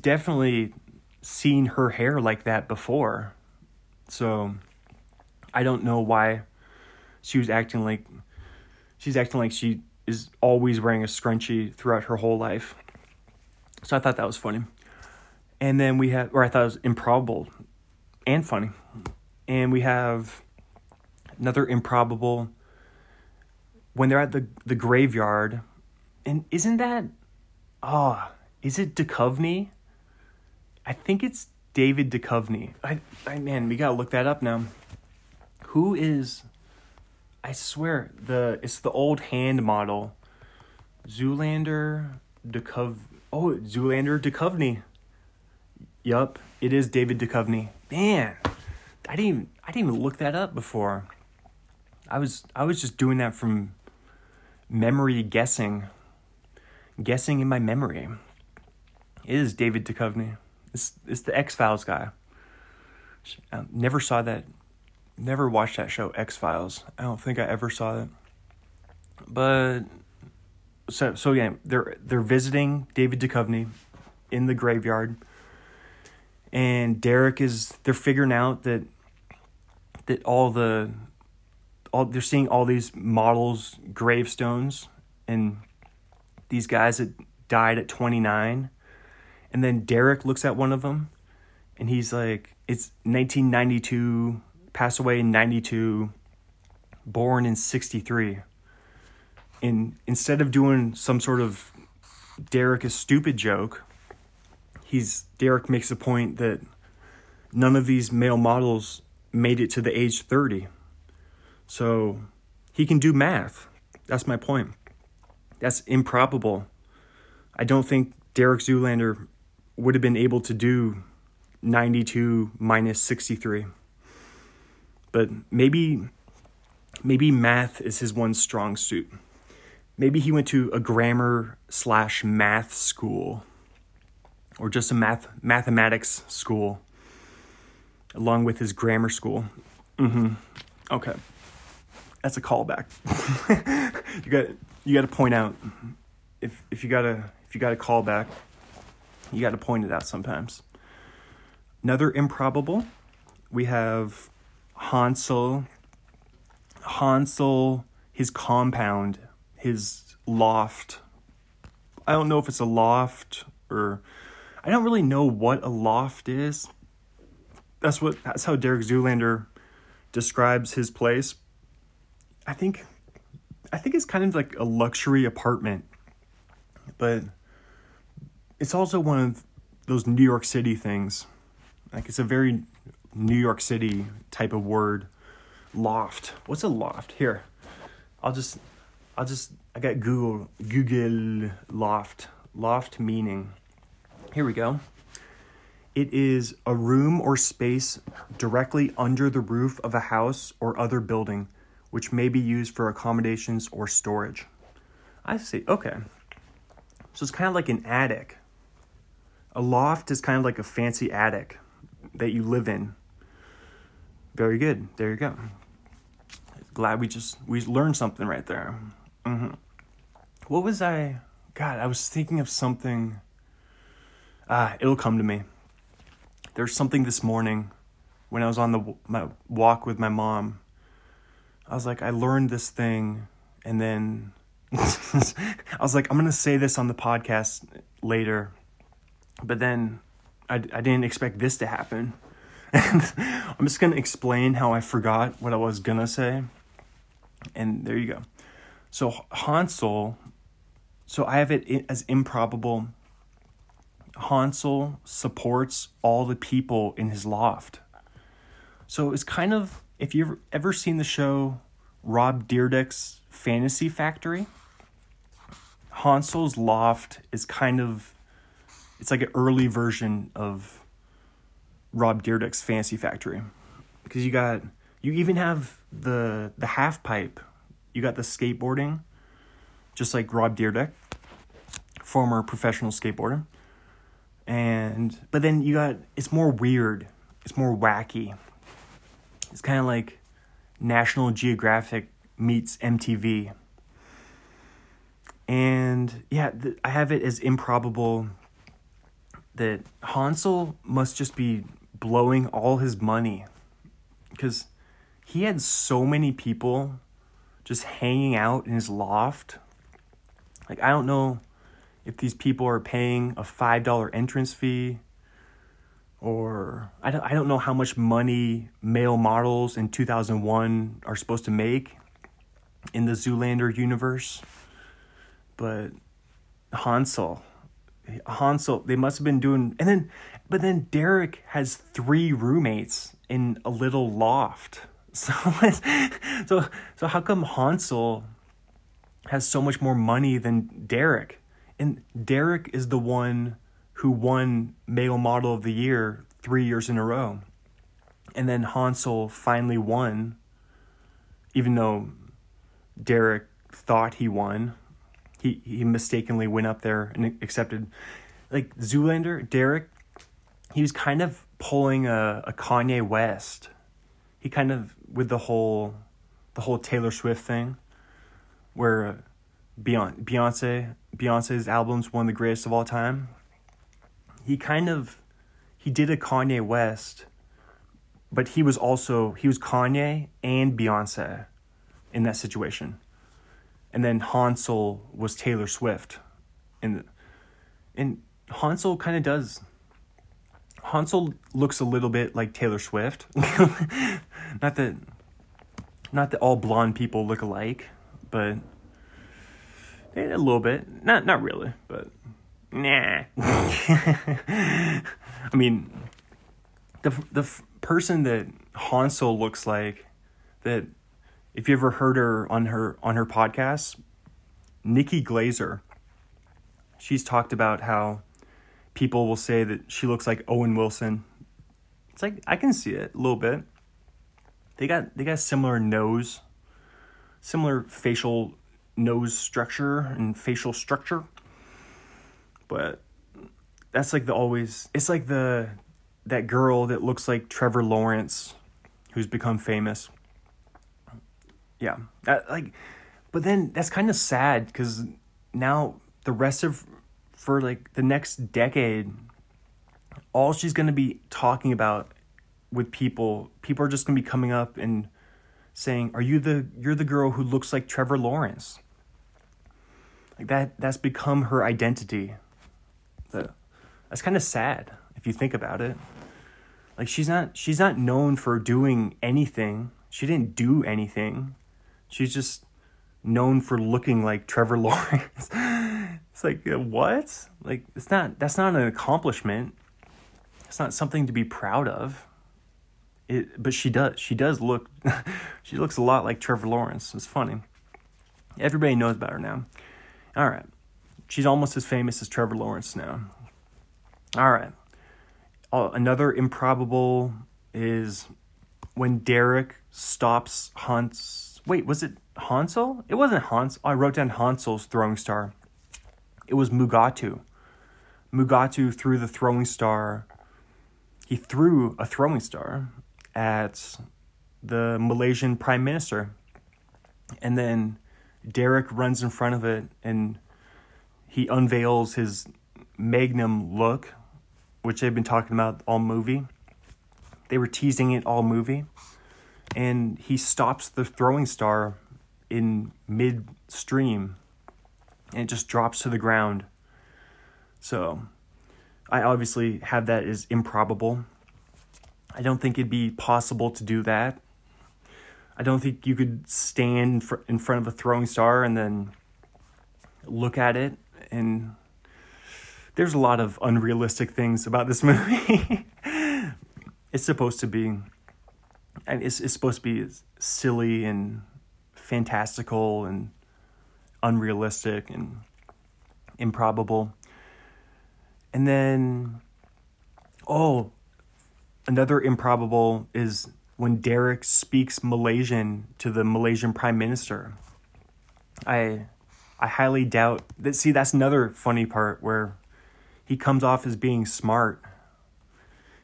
definitely seen her hair like that before. So I don't know why she's acting like she is always wearing a scrunchie throughout her whole life. So I thought that was funny. And then I thought it was improbable and funny. And we have another improbable when they're at the graveyard. And is it Duchovny? I think it's David Duchovny. Man, we gotta look that up now. Who is, I swear, it's the old hand model. Zoolander Duchovny. Yup, it is David Duchovny. Man, I didn't even look that up before. I was just doing that from memory, guessing in my memory. is David Duchovny. It's the X-Files guy. I never saw that. Never watched that show, X-Files. I don't think I ever saw it. But so yeah, they're visiting David Duchovny in the graveyard. And they're figuring out that they're seeing all these models, gravestones, and these guys that died at 29. And then Derek looks at one of them and he's like, it's 1992, passed away in 92, born in 63. And instead of doing some sort of Derek is stupid joke, Derek makes a point that none of these male models made it to the age 30. So he can do math. That's my point. That's improbable. I don't think Derek Zoolander would have been able to do 92 minus 63. But maybe math is his one strong suit. Maybe he went to a grammar/math school. Or just a mathematics school, along with his grammar school. Mm-hmm. Okay, that's a callback. You got to point out if you got a callback, you got to point it out sometimes. Another improbable, we have Hansel. Hansel, his compound, his loft. I don't know if it's a loft or. I don't really know what a loft is. That's how Derek Zoolander describes his place. I think it's kind of like a luxury apartment, but it's also one of those New York City things. Like, it's a very New York City type of word. Loft. What's a loft? Here, I got Google loft. Loft meaning. Here we go. It is a room or space directly under the roof of a house or other building, which may be used for accommodations or storage. I see. Okay. So it's kind of like an attic. A loft is kind of like a fancy attic that you live in. Very good. There you go. Glad we learned something right there. Mm-hmm. What was I? God, I was thinking of something. It'll come to me. There's something this morning when I was on my walk with my mom. I was like, I learned this thing. And then I was like, I'm going to say this on the podcast later. But then I didn't expect this to happen. And I'm just going to explain how I forgot what I was going to say. And there you go. So Hansel. So I have it as improbable. Hansel supports all the people in his loft. So it's kind of, if you've ever seen the show Rob Dyrdek's Fantasy Factory, Hansel's loft is kind of, it's like an early version of Rob Dyrdek's Fantasy Factory. Because you even have the half pipe. You got the skateboarding, just like Rob Dyrdek, former professional skateboarder. But then it's more weird, it's more wacky. It's kind of like National Geographic meets MTV. And yeah, I have it as improbable that Hansel must just be blowing all his money, because he had so many people just hanging out in his loft. Like, I don't know if these people are paying a $5 entrance fee, or I don't know how much money male models in 2001 are supposed to make in the Zoolander universe. But Hansel, they must have been doing. But then Derek has 3 roommates in a little loft. So how come Hansel has so much more money than Derek? And Derek is the one who won Male Model of the Year 3 years in a row. And then Hansel finally won, even though Derek thought he won. He mistakenly went up there and accepted. like Zoolander, Derek, he was kind of pulling a Kanye West. He kind of, with the whole Taylor Swift thing, where Beyonce's album's one of the greatest of all time. He did a Kanye West, but he was Kanye and Beyonce in that situation. And then Hansel was Taylor Swift. And Hansel kind of does. Hansel looks a little bit like Taylor Swift. Not that all blonde people look alike, but a little bit. Not really, but nah. I mean, the person that Hansel looks like, that if you ever heard her on her podcast, Nikki Glaser, she's talked about how people will say that she looks like Owen Wilson. It's like, I can see it a little bit. They got similar nose, similar facial nose structure and facial structure. But that's like that girl that looks like Trevor Lawrence, who's become famous. Yeah, but then that's kind of sad, because now for the next decade, all she's going to be talking about with people are just going to be coming up and saying, you're the girl who looks like Trevor Lawrence. Like that's become her identity. That's kind of sad if you think about it. Like she's not known for doing anything. She didn't do anything. She's just known for looking like Trevor Lawrence. It's like, what? Like, that's not an accomplishment. It's not something to be proud of. But she does look, she looks a lot like Trevor Lawrence. It's funny. Everybody knows about her now. All right. She's almost as famous as Trevor Lawrence now. All right. Another improbable is when Derek stops Hans. Wait, was it Hansel? It wasn't Hans. I wrote down Hansel's throwing star. It was Mugatu. Mugatu threw the throwing star. He threw a throwing star at the Malaysian Prime Minister. And then Derek runs in front of it and he unveils his magnum look, which they've been talking about all movie. They were teasing it all movie. And he stops the throwing star in midstream, and it just drops to the ground. So I obviously have that as improbable. I don't think it'd be possible to do that. I don't think you could stand in front of a throwing star and then look at it. And there's a lot of unrealistic things about this movie. It's supposed to be... And it's supposed to be silly and fantastical and unrealistic and improbable. And then, another improbable is when Derek speaks Malaysian to the Malaysian Prime Minister. I highly doubt that. See, that's another funny part where he comes off as being smart.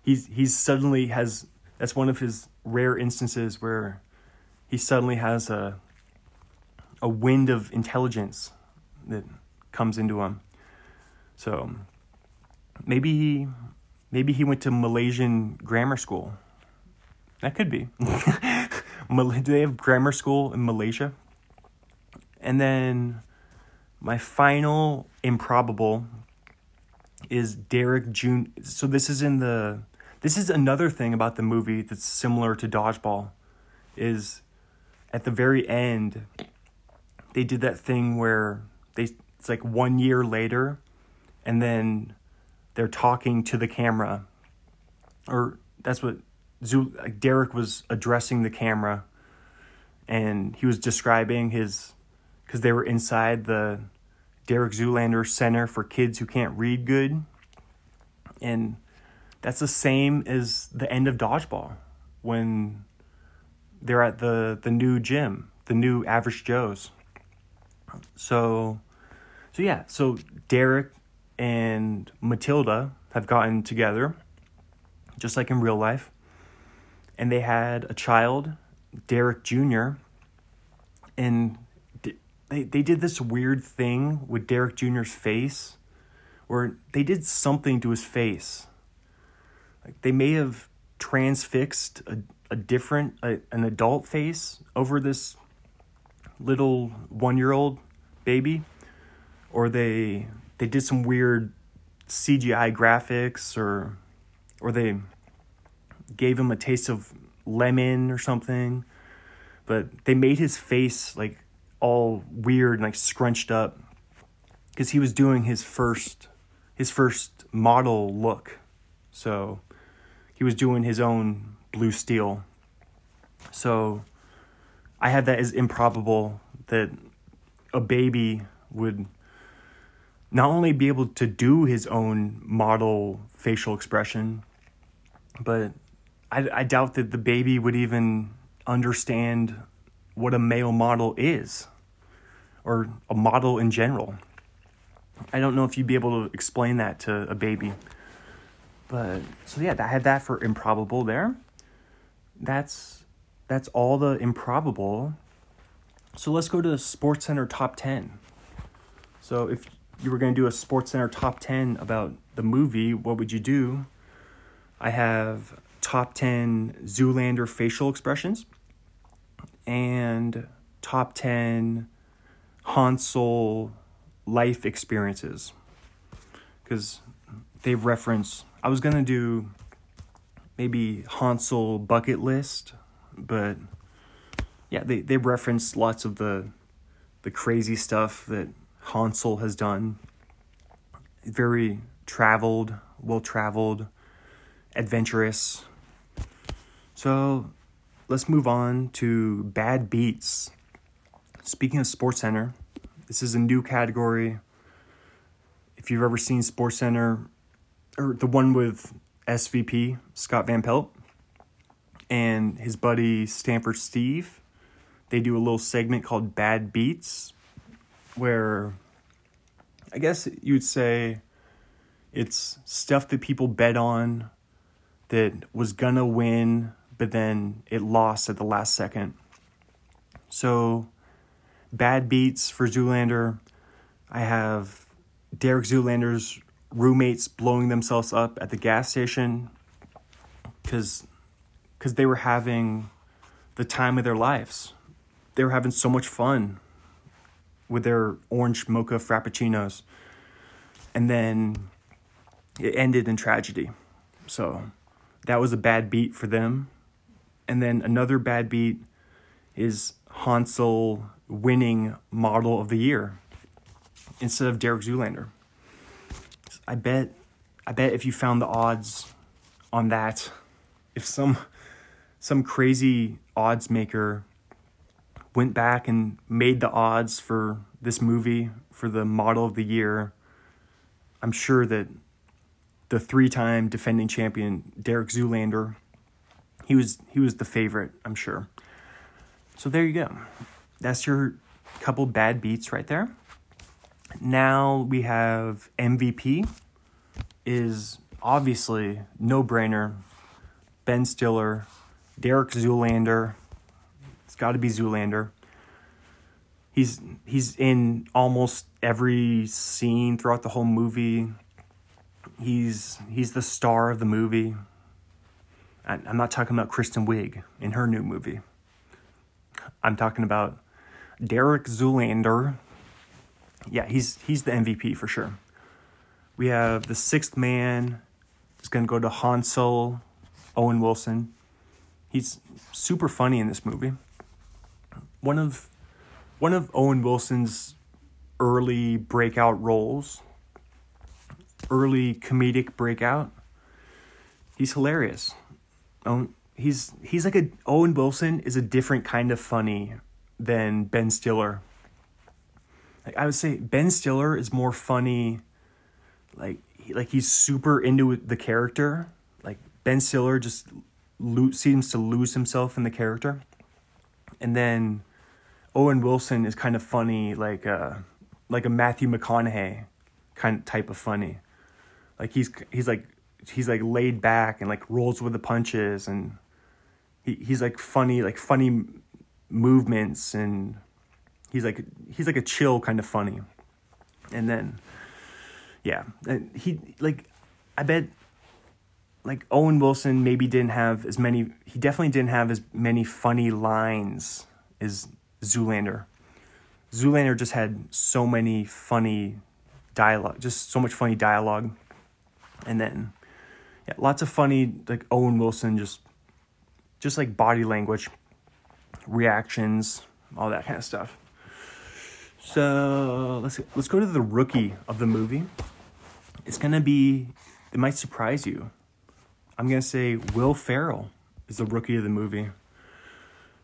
He's suddenly has... That's one of his rare instances where he suddenly has a wind of intelligence that comes into him. So maybe he went to Malaysian grammar school. That could be. Do they have grammar school in Malaysia? And then my final improbable is Derek June. So this is another thing about the movie that's similar to Dodgeball, is at the very end, they did that thing where it's like 1 year later, and then they're talking to the camera, or that's what Derek was addressing the camera, and he was describing because they were inside the Derek Zoolander Center for Kids Who Can't Read Good, and that's the same as the end of Dodgeball, when they're at the new gym, the new Average Joe's. So Derek and Matilda have gotten together, just like in real life. And they had a child, Derek Jr. And they did this weird thing with Derek Jr.'s face, or they did something to his face. Like they may have transfixed an adult face over this little 1-year-old baby, or they did some weird CGI graphics, or they gave him a taste of lemon or something, but they made his face like all weird and like scrunched up because he was doing his first model look. So he was doing his own Blue Steel. So I had that as improbable that a baby would not only be able to do his own model facial expression, but I doubt that the baby would even understand what a male model is, or a model in general. I don't know if you'd be able to explain that to a baby. But so yeah, I had that for improbable there. That's all the improbable. So let's go to the SportsCenter Top 10. So if you were going to do a SportsCenter Top 10 about the movie, what would you do? I have Top 10 Zoolander facial expressions and Top 10 Hansel life experiences, because they reference... I was going to do maybe Hansel bucket list, but yeah, they referenced lots of the crazy stuff that Hansel has done. Very traveled, well-traveled, adventurous. So let's move on to Bad Beats. Speaking of SportsCenter, this is a new category. If you've ever seen SportsCenter, or the one with SVP, Scott Van Pelt, and his buddy Stanford Steve, they do a little segment called Bad Beats, where I guess you'd say it's stuff that people bet on that was gonna win, but then it lost at the last second. So Bad Beats for Zoolander, I have Derek Zoolander's roommates blowing themselves up at the gas station because they were having the time of their lives. They were having so much fun with their orange mocha frappuccinos. And then it ended in tragedy. So that was a bad beat for them. And then another bad beat is Hansel winning Model of the Year instead of Derek Zoolander. I bet if you found the odds on that, if some crazy odds maker went back and made the odds for this movie for the Model of the Year, I'm sure that the 3-time defending champion Derek Zoolander, he was the favorite, I'm sure. So there you go. That's your couple bad beats right there. Now we have MVP, is obviously no-brainer. Ben Stiller, Derek Zoolander. It's got to be Zoolander. He's in almost every scene throughout the whole movie. He's the star of the movie. I'm not talking about Kristen Wiig in her new movie. I'm talking about Derek Zoolander. Yeah, he's the MVP for sure. We have the 6th man. It's going to go to Hansel, Owen Wilson. He's super funny in this movie. One of Owen Wilson's early breakout roles, early comedic breakout. He's hilarious. Owen Wilson is a different kind of funny than Ben Stiller. Like, I would say Ben Stiller is more funny, like he's super into the character. Like Ben Stiller just seems to lose himself in the character. And then Owen Wilson is kind of funny, like a Matthew McConaughey kind of type of funny. Like he's like laid back and like rolls with the punches, and he's like funny movements, and he's like a chill kind of funny. And then yeah, and he like I bet like Owen Wilson maybe didn't have as many, he definitely didn't have as many funny lines as Zoolander. Zoolander just had so many funny dialogue, just so much funny dialogue. And then yeah, lots of funny like Owen Wilson just like body language, reactions, all that kind of stuff. So let's go to the rookie of the movie. It's gonna be, it might surprise you. I'm gonna say Will Ferrell is the rookie of the movie.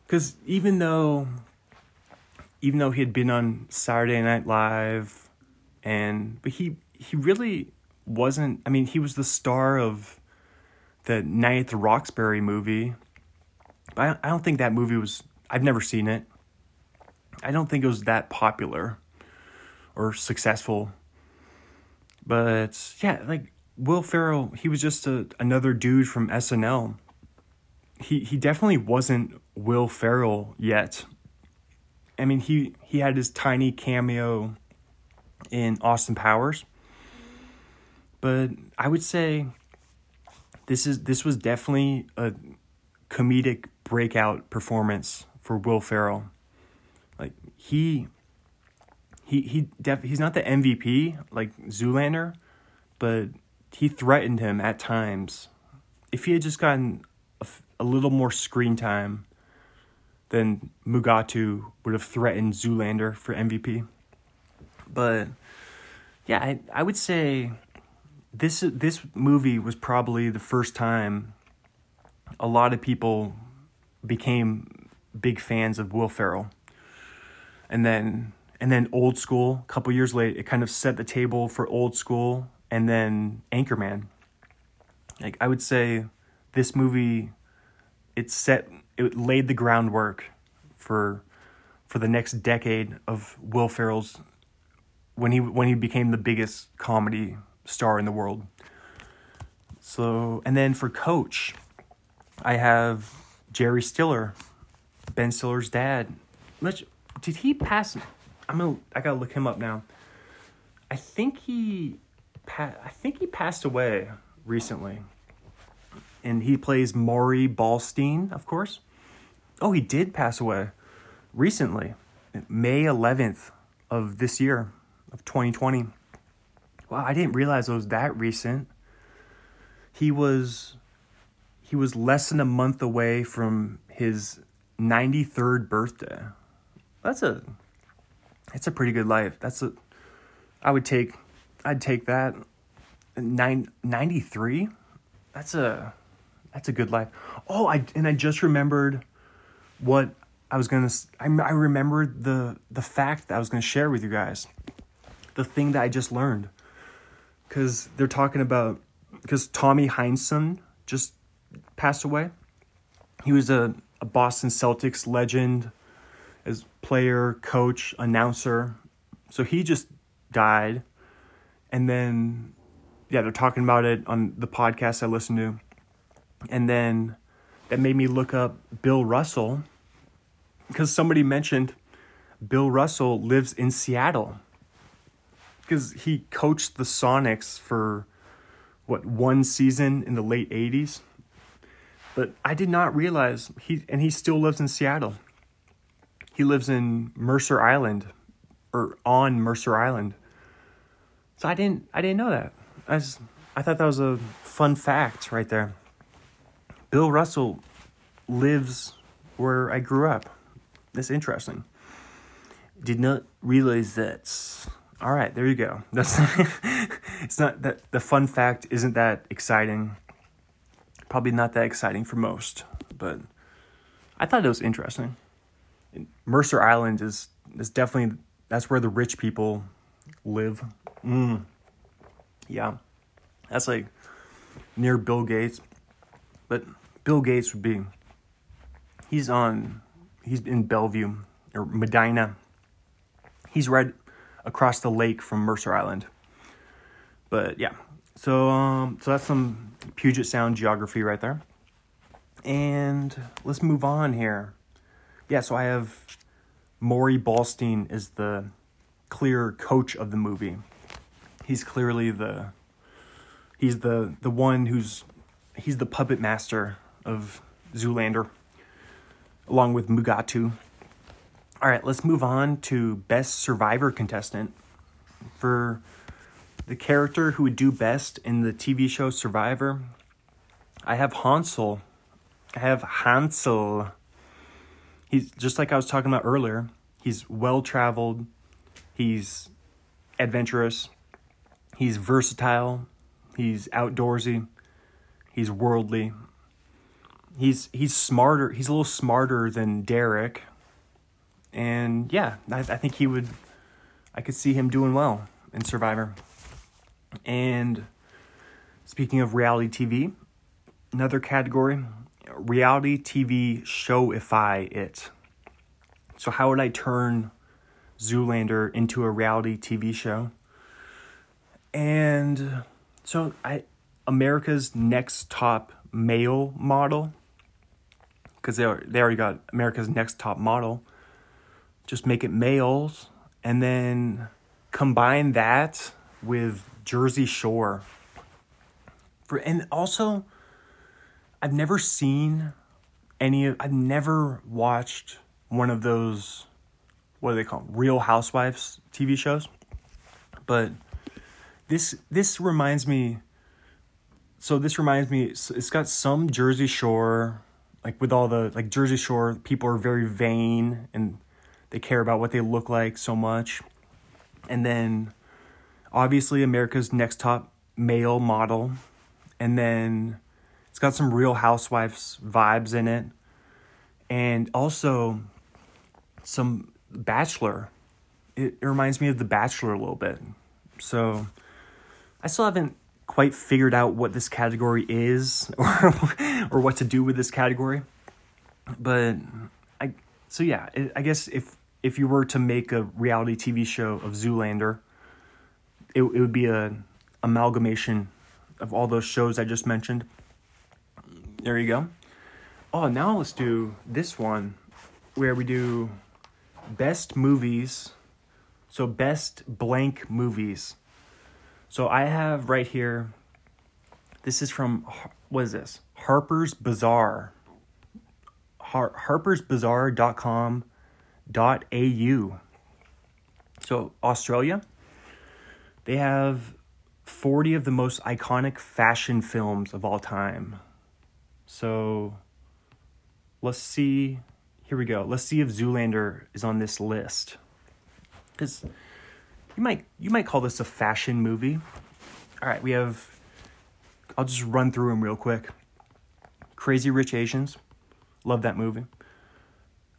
Because even though he had been on Saturday Night Live, but he really wasn't. I mean, he was the star of the 9th Roxbury movie, but I don't think that movie was. I've never seen it. I don't think it was that popular or successful. But yeah, like Will Ferrell, he was just another dude from SNL. He definitely wasn't Will Ferrell yet. I mean, he had his tiny cameo in Austin Powers. But I would say this was definitely a comedic breakout performance for Will Ferrell. Like he's not the MVP like Zoolander, but he threatened him at times. If he had just gotten a little more screen time, then Mugatu would have threatened Zoolander for MVP. But yeah, I would say this movie was probably the first time a lot of people became big fans of Will Ferrell. And then Old School, a couple years later, it kind of set the table for Old School, and then Anchorman. Like I would say this movie, it laid the groundwork for the next decade of Will Ferrell's, when he became the biggest comedy star in the world. So, and then for Coach, I have Jerry Stiller, Ben Stiller's dad. Did he pass? I gotta look him up now. I think he passed away recently. And he plays Maury Ballstein, of course. Oh, he did pass away recently, May 11th of this year, of 2020. Wow, I didn't realize it was that recent. He was less than a month away from his 93rd birthday. That's a pretty good life. I'd take that. 93. That's a good life. Oh, I just remembered what I was gonna. I remembered the fact that I was gonna share with you guys, the thing that I just learned, because Tommy Heinsohn just passed away. He was a Boston Celtics legend, as player, coach, announcer. So he just died, and then yeah, they're talking about it on the podcast I listened to. And then that made me look up Bill Russell, because somebody mentioned Bill Russell lives in Seattle, because he coached the Sonics for one season in the late 80s. But I did not realize he still lives in Seattle. He lives in Mercer Island, or on Mercer Island. So I didn't know that. I thought that was a fun fact right there. Bill Russell lives where I grew up. That's interesting. Did not realize that. All right, there you go. That's it's not that the fun fact isn't that exciting. Probably not that exciting for most, but I thought it was interesting. Mercer Island is definitely, that's where the rich people live. Yeah, that's like near Bill Gates. But Bill Gates would be, he's in Bellevue or Medina. He's right across the lake from Mercer Island. But yeah, so that's some Puget Sound geography right there. And let's move on here. Yeah, so I have Maury Ballstein is the clear coach of the movie. He's clearly the one who's, he's the puppet master of Zoolander, along with Mugatu. All right, let's move on to Best Survivor Contestant. For the character who would do best in the TV show Survivor, I have Hansel. He's just like I was talking about earlier. He's well-traveled. He's adventurous. He's versatile. He's outdoorsy. He's worldly. He's smarter. He's a little smarter than Derek. And yeah, I think he would. I could see him doing well in Survivor. And speaking of reality TV, another category, reality TV show-ify it. So how would I turn Zoolander into a reality TV show? And so America's Next Top Male Model, because they already got America's Next Top Model. Just make it males, and then combine that with Jersey Shore. And also, I've never watched one of those, what do they call them, Real Housewives TV shows. But this reminds me, so it's got some Jersey Shore, like with all the, like Jersey Shore, people are very vain and they care about what they look like so much. And then obviously America's Next Top Male Model. And then it's got some Real Housewives vibes in it. And also some Bachelor. It reminds me of The Bachelor a little bit. So I still haven't quite figured out what this category is or what to do with this category. But I guess if you were to make a reality TV show of Zoolander, it would be an amalgamation of all those shows I just mentioned. There you go. Oh, now let's do this one where we do best movies. So best blank movies. So I have right here, this is from, what is this? Harper's Bazaar. harpersbazaar.com.au. So Australia, they have 40 of the most iconic fashion films of all time. So let's see. Here we go. Let's see if Zoolander is on this list. Because you might call this a fashion movie. All right, we have, I'll just run through them real quick. Crazy Rich Asians. Love that movie.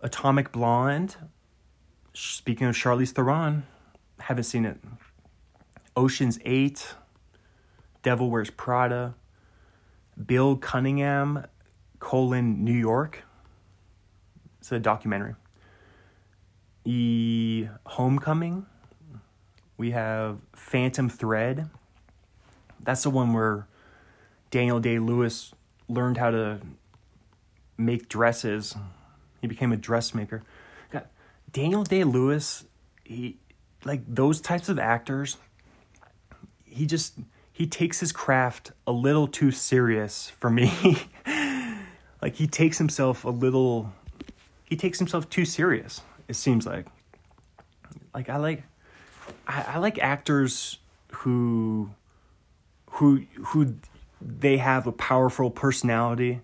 Atomic Blonde. Speaking of Charlize Theron, haven't seen it. Ocean's 8. Devil Wears Prada. Bill Cunningham, New York. It's a documentary. Homecoming. We have Phantom Thread. That's the one where Daniel Day-Lewis learned how to make dresses. He became a dressmaker. God, Daniel Day-Lewis, he, like those types of actors, he takes his craft a little too serious for me. Like he takes himself too serious, it seems like. Like I like actors who they have a powerful personality.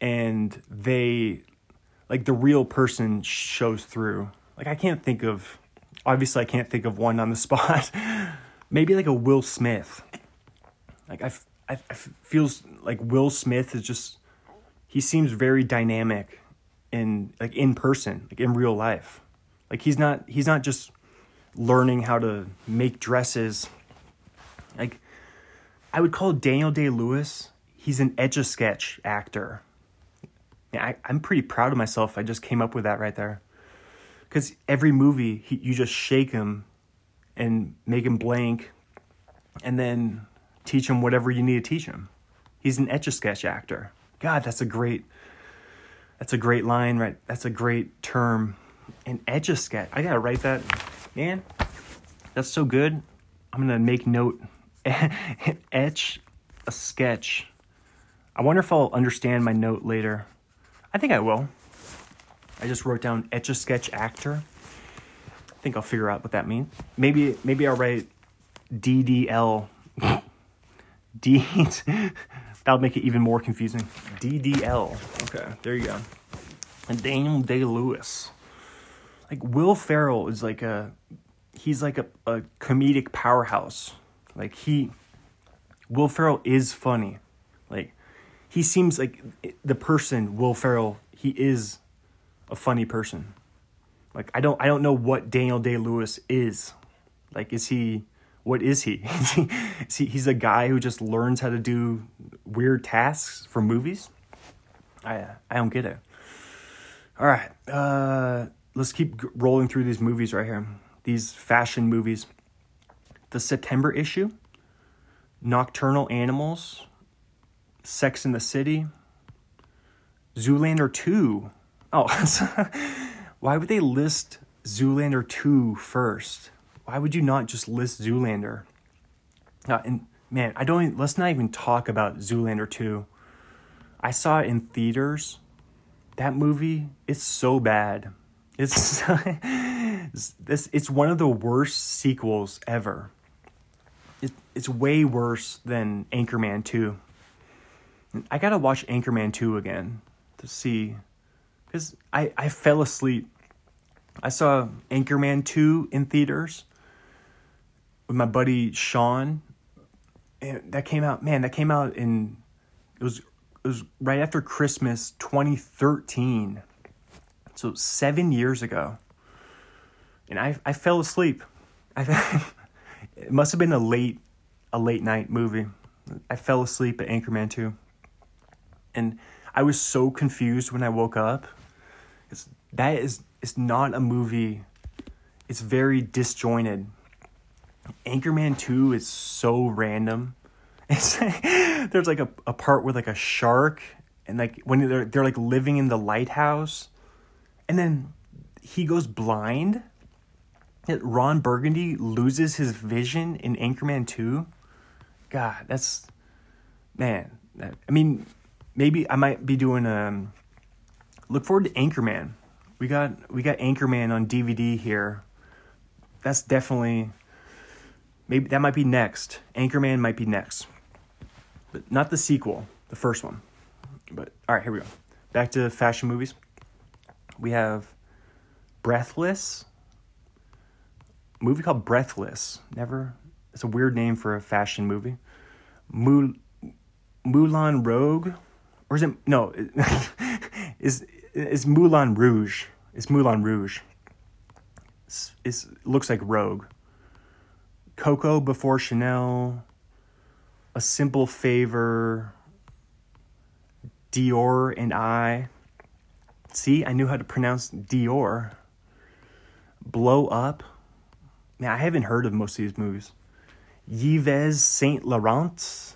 And they, like, the real person shows through. Like, I can't think of one on the spot. Maybe, like, a Will Smith. Like, I feels like Will Smith is just, he seems very dynamic in person, like, in real life. Like, he's not just learning how to make dresses. Like, I would call Daniel Day-Lewis, he's an Etch-a-Sketch actor. I'm pretty proud of myself. I just came up with that right there. Because every movie, you just shake him and make him blank. and then teach him whatever you need to teach him. He's an etch-a-sketch actor. God, that's a great line, right? That's a great term. An etch-a-sketch. I gotta write that. Man, that's so good. I'm gonna make note. Etch-a-sketch. I wonder if I'll understand my note later. I think I will. I just wrote down etch-a-sketch actor. I think I'll figure out what that means. Maybe I'll write DDL. That'll make it even more confusing. DDL. Okay, there you go. And Daniel Day-Lewis. Like, Will Ferrell is like a comedic powerhouse. Like, Will Ferrell is funny. Like, he seems like the person, Will Ferrell, he is a funny person. Like, I don't know what Daniel Day-Lewis is. Like, what is he? See, he's a guy who just learns how to do weird tasks for movies. I don't get it. All right, let's keep rolling through these movies right here. These fashion movies. The September Issue, Nocturnal Animals, Sex and the City, Zoolander 2. Oh, why would they list Zoolander 2 first? Why would you not just list Zoolander? And man, let's not even talk about Zoolander 2. I saw it in theaters. That movie, it's so bad. It's one of the worst sequels ever. It's way worse than Anchorman 2. I gotta watch Anchorman 2 again to see, because I fell asleep. I saw Anchorman 2 in theaters with my buddy Sean, and that came out in, it was right after Christmas 2013, so 7 years ago, and I fell asleep. It must have been a late night movie. I fell asleep at Anchorman 2, and I was so confused when I woke up. It's not a movie. It's very disjointed. Anchorman 2 is so random. There's like a part with like a shark, and like when they're like living in the lighthouse, and then he goes blind. Ron Burgundy loses his vision in Anchorman 2. God, I mean, maybe I might be doing look forward to Anchorman. We got Anchorman on DVD here. That's definitely, maybe that might be next. Anchorman might be next. But not the sequel, the first one. But all right, here we go. Back to fashion movies. We have Breathless. A movie called Breathless. It's a weird name for a fashion movie. Moulin Rogue, or is it no? It's Moulin Rouge. It's Moulin Rouge. It looks like Rogue. Coco Before Chanel. A Simple Favor. Dior and I. See, I knew how to pronounce Dior. Blow Up. Man, I haven't heard of most of these movies. Yves Saint Laurent.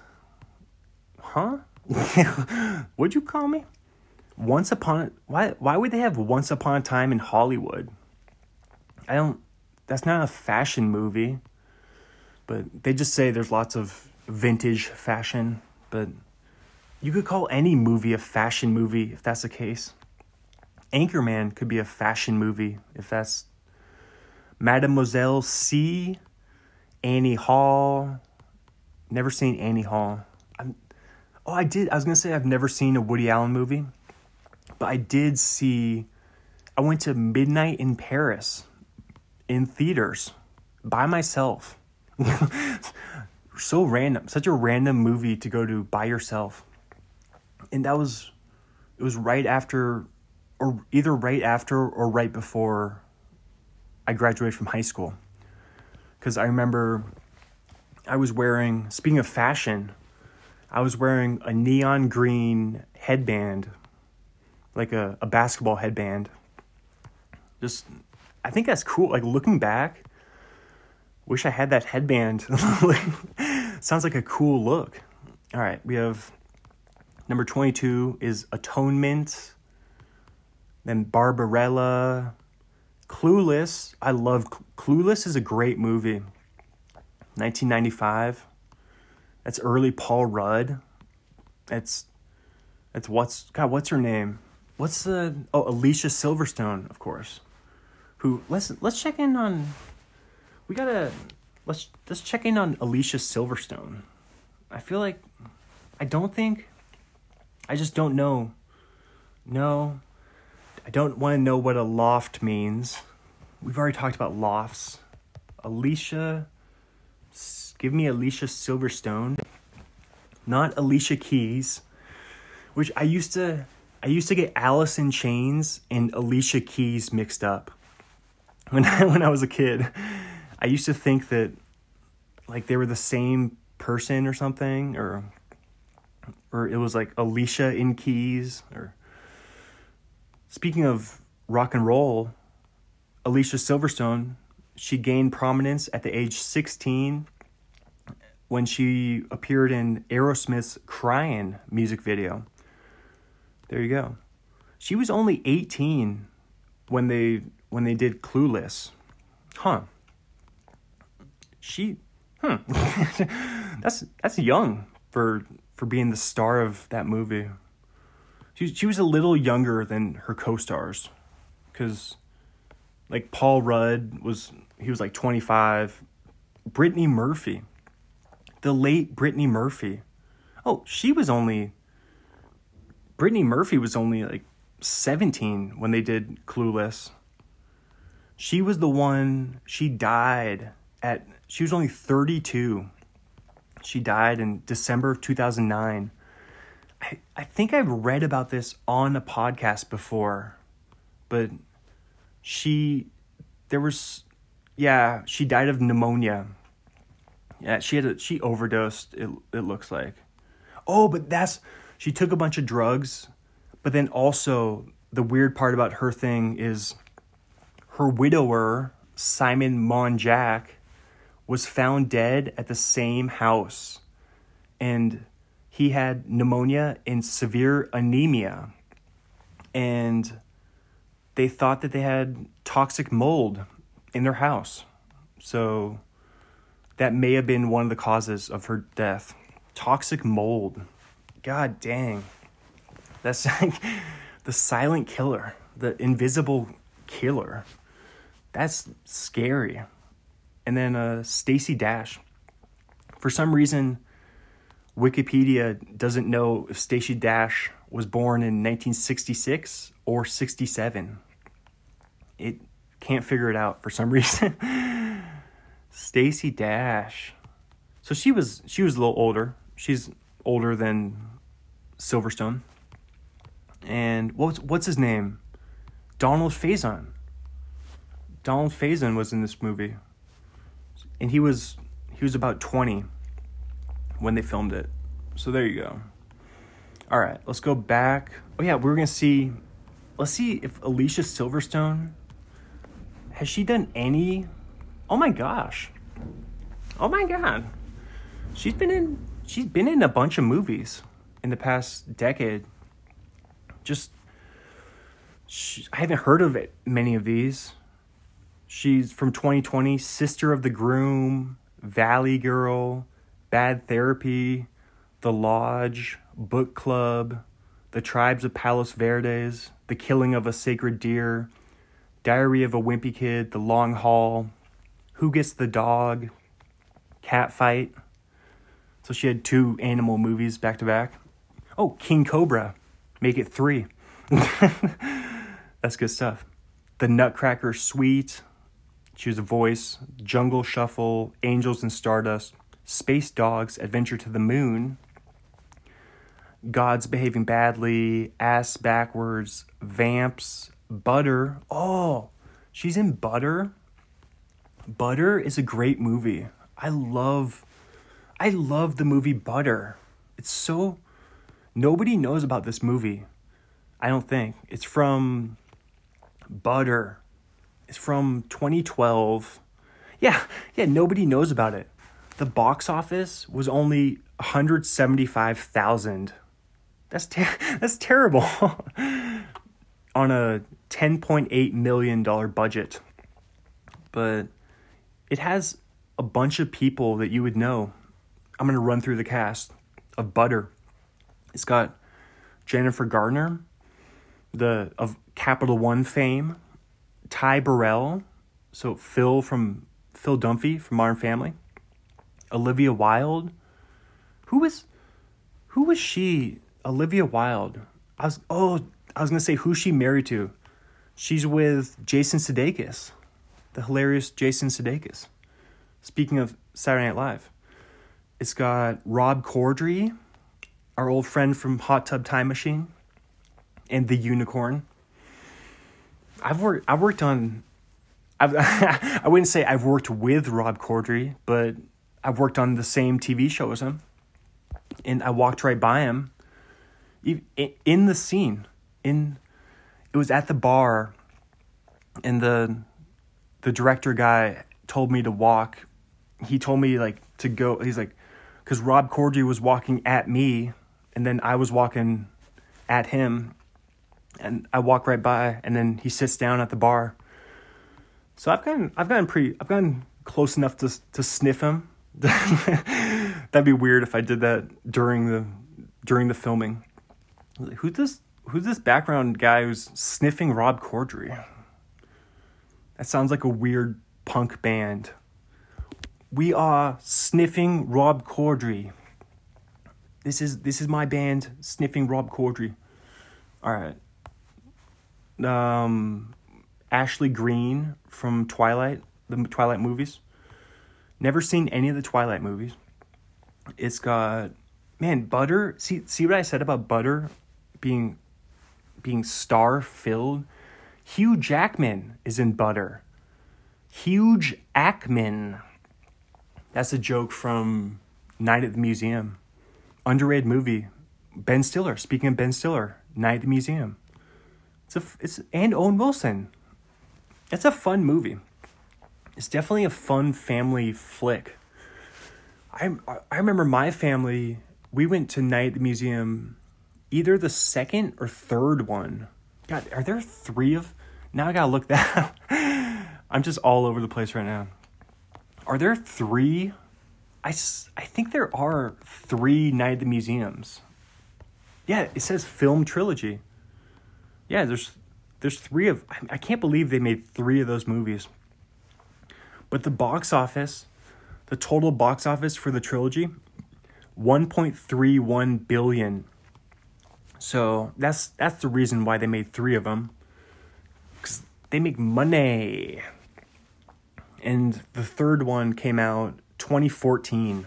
Huh? What'd you call me? Why would they have Once Upon a Time in Hollywood? That's not a fashion movie, but they just say there's lots of vintage fashion, but you could call any movie a fashion movie if that's the case. Anchorman could be a fashion movie if that's Mademoiselle C, Annie Hall. Never seen Annie Hall. I was going to say I've never seen a Woody Allen movie. But I went to Midnight in Paris in theaters by myself. So random. Such a random movie to go to by yourself. And it was right after, or either right after or right before I graduated from high school. Because I remember speaking of fashion, I was wearing a neon green headband, like a basketball headband. Just, I think that's cool. Like, looking back, wish I had that headband. Sounds like a cool look. All right, we have number 22 is Atonement. Then Barbarella. Clueless. I love Clueless is a great movie. 1995. That's early Paul Rudd. It's what's her name? What's the Alicia Silverstone, of course. Who let's check in on we gotta let's check in on Alicia Silverstone. I feel like I just don't know. No. I don't want to know what a loft means. We've already talked about lofts. Give me Alicia Silverstone, not Alicia Keys, which I used to get Alice in Chains and Alicia Keys mixed up when I was a kid. I used to think that like they were the same person or something, or it was like Alicia in Keys. Or speaking of rock and roll, Alicia Silverstone, she gained prominence at the age 16 when she appeared in Aerosmith's Cryin' music video. There you go. She was only 18 when they did Clueless. Huh. That's young for being the star of that movie. She was a little younger than her co-stars, because like Paul Rudd was like 25. Brittany Murphy, the late Brittany Murphy. Oh, Brittany Murphy was only like 17 when they did Clueless. She was the one, she was only 32. She died in December of 2009. I think I've read about this on a podcast before, but she died of pneumonia. Yeah, she overdosed, it looks like. Oh, but she took a bunch of drugs, but then also the weird part about her thing is her widower, Simon Monjack, was found dead at the same house, and he had pneumonia and severe anemia, and they thought that they had toxic mold in their house. So that may have been one of the causes of her death. Toxic mold. God dang. That's like the silent killer, the invisible killer. That's scary. And then Stacy Dash. For some reason, Wikipedia doesn't know if Stacy Dash was born in 1966 or 67. It can't figure it out for some reason. Stacy Dash. So she was a little older. She's older than Silverstone. And what's his name? Donald Faison. Donald Faison was in this movie. And he was about 20 when they filmed it. So there you go. All right, let's go back. Oh yeah, let's see if Alicia Silverstone, has she done any? Oh my gosh. Oh my God. She's been in a bunch of movies in the past decade. I haven't heard of it, many of these. She's from 2020, Sister of the Groom, Valley Girl, Bad Therapy, The Lodge, Book Club, The Tribes of Palos Verdes, The Killing of a Sacred Deer, Diary of a Wimpy Kid, The Long Haul, Who Gets the Dog, Cat Fight. So she had 2 animal movies back to back. Oh, King Cobra, make it 3. That's good stuff. The Nutcracker Suite. She was a voice. Jungle Shuffle, Angels and Stardust, Space Dogs, Adventure to the Moon, Gods Behaving Badly, Ass Backwards, Vamps, Butter. Oh, she's in Butter. Butter is a great movie. I love the movie Butter. It's so... Nobody knows about this movie, I don't think. It's from... Butter. It's from 2012. Yeah, nobody knows about it. The box office was only $175,000. That's terrible. On a $10.8 million budget. But it has a bunch of people that you would know. I'm going to run through the cast of Butter. It's got Jennifer Garner, of Capital One fame, Ty Burrell, so Phil Dunphy from Modern Family, Olivia Wilde. Who was she? Olivia Wilde. I was going to say who she married to. She's with Jason Sudeikis, the hilarious Jason Sudeikis. Speaking of Saturday Night Live, it's got Rob Corddry, our old friend from Hot Tub Time Machine, and the Unicorn. I wouldn't say I've worked with Rob Corddry, but I've worked on the same TV show as him, and I walked right by him in the scene. It was at the bar, and the director guy told me to walk. He told me like to go. He's like, because Rob Corddry was walking at me, and then I was walking at him, and I walk right by, and then he sits down at the bar. So I've gotten close enough to sniff him. That'd be weird if I did that during the filming. Like, who's this background guy who's sniffing Rob Corddry? That sounds like a weird punk band. We are sniffing Rob Corddry. This is my band, sniffing Rob Corddry. All right. Ashley Greene from Twilight, the Twilight movies. Never seen any of the Twilight movies. It's got, man, Butter. See what I said about Butter being star-filled? Hugh Jackman is in Butter. Huge Ackman. That's a joke from Night at the Museum. Underrated movie. Ben Stiller. Speaking of Ben Stiller, Night at the Museum. And Owen Wilson. It's a fun movie. It's definitely a fun family flick. I remember my family, we went to Night at the Museum, either the second or third one. God, are there three of... Now I gotta look that up. I'm just all over the place right now. Are there three? I think there are three Night at the Museums. Yeah, it says film trilogy. Yeah, there's three of... I can't believe they made three of those movies. But the box office... The total box office for the trilogy, $1.31 billion. So that's the reason why they made three of them. Because they make money. And the third one came out 2014.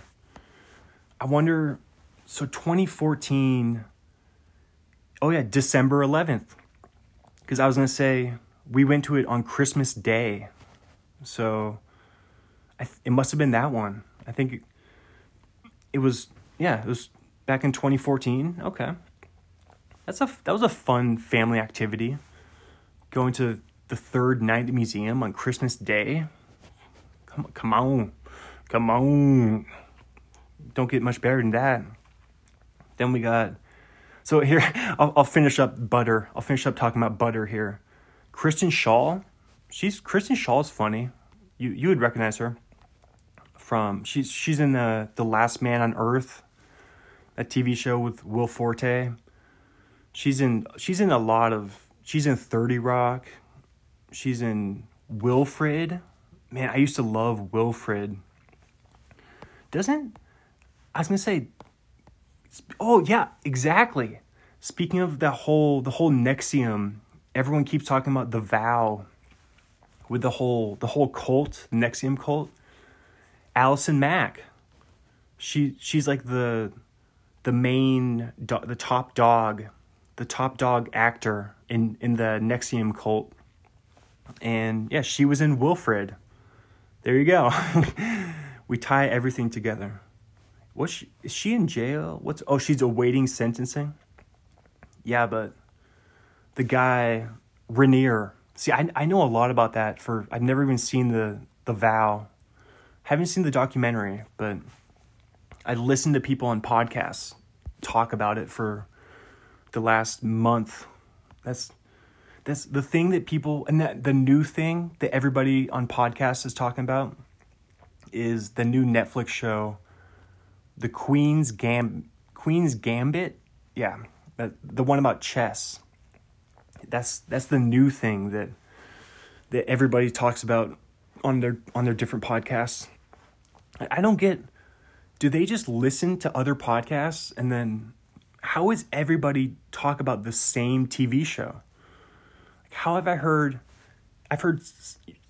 I wonder, so 2014, oh yeah, December 11th. Because I was going to say, we went to it on Christmas Day. So... it must have been that one. I think it was back in 2014. Okay. That was a fun family activity. Going to the third Night at the Museum on Christmas Day. Come on. Don't get much better than that. Then we got... So here, I'll finish up Butter. I'll finish up talking about Butter here. Kristen Shaw. Kristen Shaw's funny. You would recognize her. From she's in the Last Man on Earth, that TV show with Will Forte. She's in a lot of, she's in 30 Rock. She's in Wilfred. Man, I used to love Wilfred. Oh yeah, exactly. Speaking of the whole Nexium, everyone keeps talking about The Vow with the whole cult, Nexium cult. Allison Mack, she's like the top dog actor in the Nexium cult, and yeah, she was in Wilfred. There you go. We tie everything together. Is she in jail? She's awaiting sentencing. Yeah, but the guy Rainier. See, I know a lot about that. I've never even seen the Vow. Haven't seen the documentary, but I listened to people on podcasts talk about it for the last month. That's the thing that people, and that the new thing that everybody on podcasts is talking about is the new Netflix show, The Queen's Gambit. Yeah, the one about chess. That's the new thing that everybody talks about on their different podcasts. I don't get. Do they just listen to other podcasts, and then how is everybody talk about the same TV show? Like, how have I heard? I've heard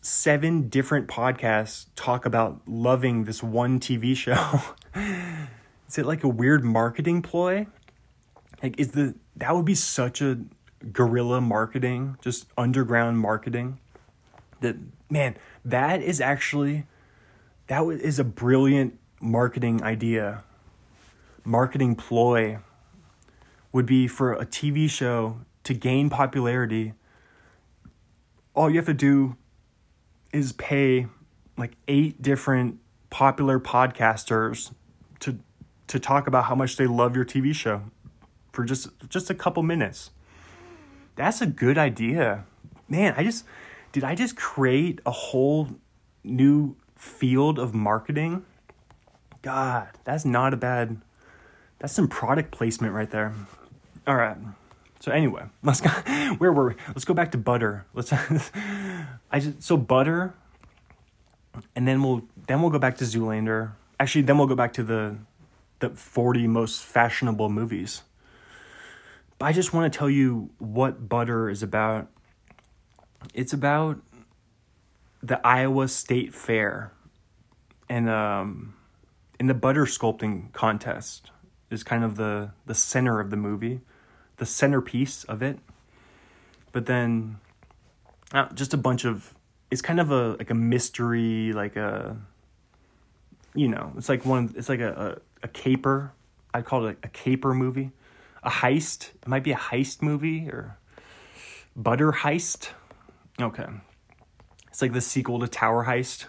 7 different podcasts talk about loving this one TV show. Is it like a weird marketing ploy? Like, that would be such a guerrilla marketing, just underground marketing. That, man, that is a brilliant marketing idea. Marketing ploy would be for a TV show to gain popularity. All you have to do is pay like 8 different popular podcasters to talk about how much they love your TV show for just a couple minutes. That's a good idea. Man, did I just create a whole new field of marketing? God, that's some product placement right there. All right. So anyway, let's go. Where were we? Let's go back to butter. Butter, and then we'll go back to Zoolander. Actually, then we'll go back to the 40 most fashionable movies. But I just want to tell you what Butter is about. It's about the Iowa State Fair, and the butter sculpting contest is kind of the center of the movie, the centerpiece of it. But then just a bunch of, it's kind of a mystery, like a, you know, it's like a caper. I'd call it a caper movie, a heist. It might be a heist movie or Butter Heist. Okay. It's like the sequel to Tower Heist,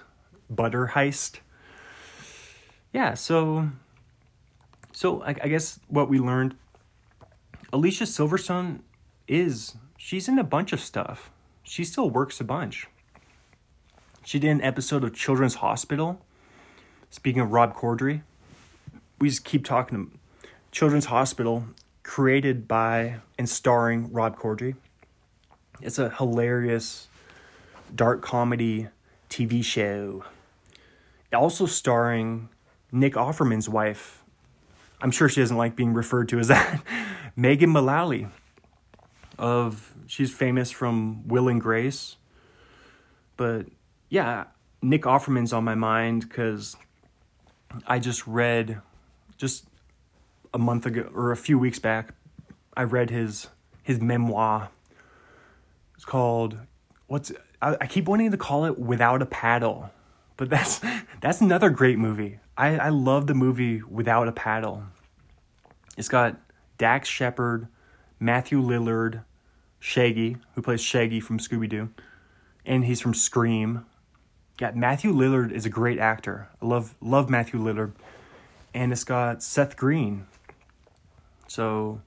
Butter Heist. Yeah, so I guess what we learned, Alicia Silverstone she's in a bunch of stuff. She still works a bunch. She did an episode of Children's Hospital. Speaking of Rob Corddry, we just keep talking to him. Children's Hospital, created by and starring Rob Corddry. It's a hilarious dark comedy TV show. Also starring Nick Offerman's wife. I'm sure she doesn't like being referred to as that. Megan Mullally. She's famous from Will and Grace. But yeah, Nick Offerman's on my mind because I just read a month ago or a few weeks back, I read his memoir. It's called, I keep wanting to call it Without a Paddle, but that's another great movie. I love the movie Without a Paddle. It's got Dax Shepard, Matthew Lillard, Shaggy, who plays Shaggy from Scooby-Doo, and he's from Scream. Yeah, Matthew Lillard is a great actor. I love Matthew Lillard. And it's got Seth Green. So,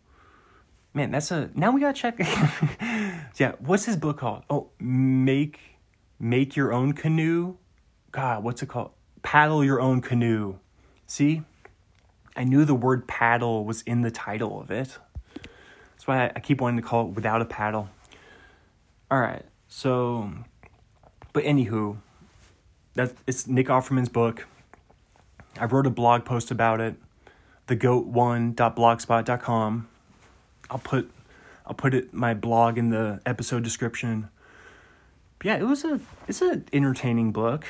man, now we gotta check. Yeah, what's his book called? Oh, Make Your Own Canoe. God, what's it called? Paddle Your Own Canoe. See? I knew the word paddle was in the title of it. That's why I keep wanting to call it Without a Paddle. All right, so, but anywho, it's Nick Offerman's book. I wrote a blog post about it, thegoat1.blogspot.com. I'll put it my blog in the episode description. But yeah, it's an entertaining book.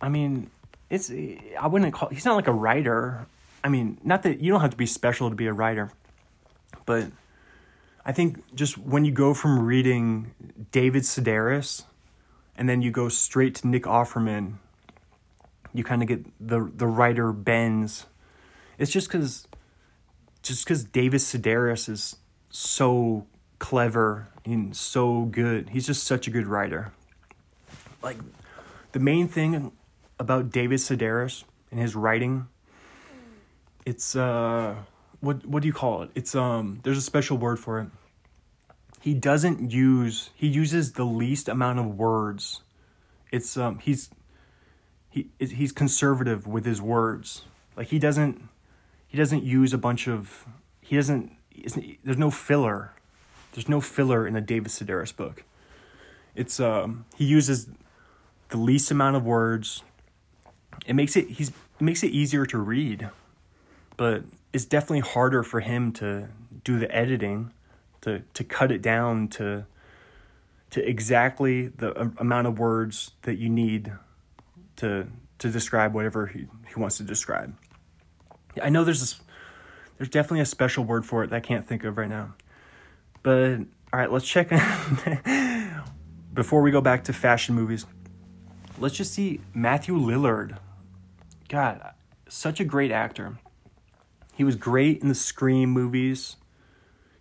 I mean, he's not like a writer. I mean, not that you don't have to be special to be a writer, but I think just when you go from reading David Sedaris and then you go straight to Nick Offerman, you kind of get the writer bends. It's just because David Sedaris is so clever and so good. He's just such a good writer. Like, the main thing about David Sedaris and his writing. It's what do you call it? It's there's a special word for it. He uses the least amount of words. It's he's conservative with his words. Like he doesn't use a bunch of there's no filler. There's no filler in the David Sedaris book. It's he uses the least amount of words. It makes it easier to read, but it's definitely harder for him to do the editing, to cut it down to exactly the amount of words that you need to describe whatever he wants to describe. I know there's definitely a special word for it that I can't think of right now. But, all right, let's check. Before we go back to fashion movies, let's just see Matthew Lillard. God, such a great actor. He was great in the Scream movies.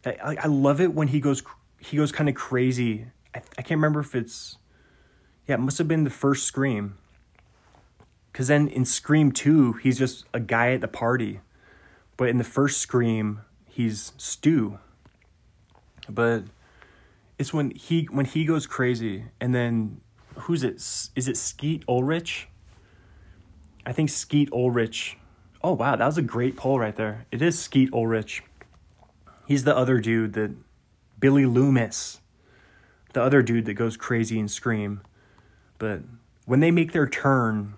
I love it when he goes kind of crazy. I can't remember if it's... Yeah, it must have been the first Scream. Because then in Scream 2, he's just a guy at the party. But in the first Scream, he's Stu. But it's when he goes crazy. And then who's it? Is it Skeet Ulrich? I think Skeet Ulrich. Oh, wow. That was a great poll right there. It is Skeet Ulrich. He's the other dude that... Billy Loomis. The other dude that goes crazy and Scream. But when they make their turn...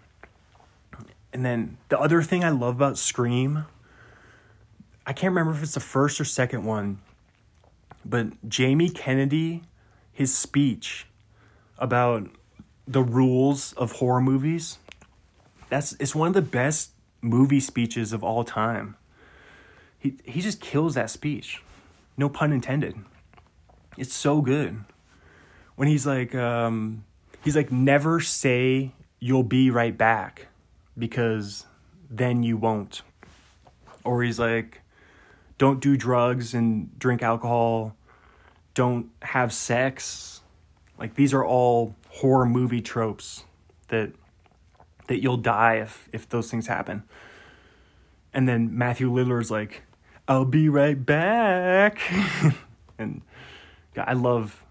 And then the other thing I love about Scream... I can't remember if it's the first or second one. But Jamie Kennedy, his speech about the rules of horror movies... It's one of the best movie speeches of all time. He just kills that speech. No pun intended. It's so good. When he's like, never say you'll be right back because then you won't. Or he's like, don't do drugs and drink alcohol. Don't have sex. Like, these are all horror movie tropes that you'll die if those things happen. And then Matthew Lillard's like, I'll be right back. And God, I love...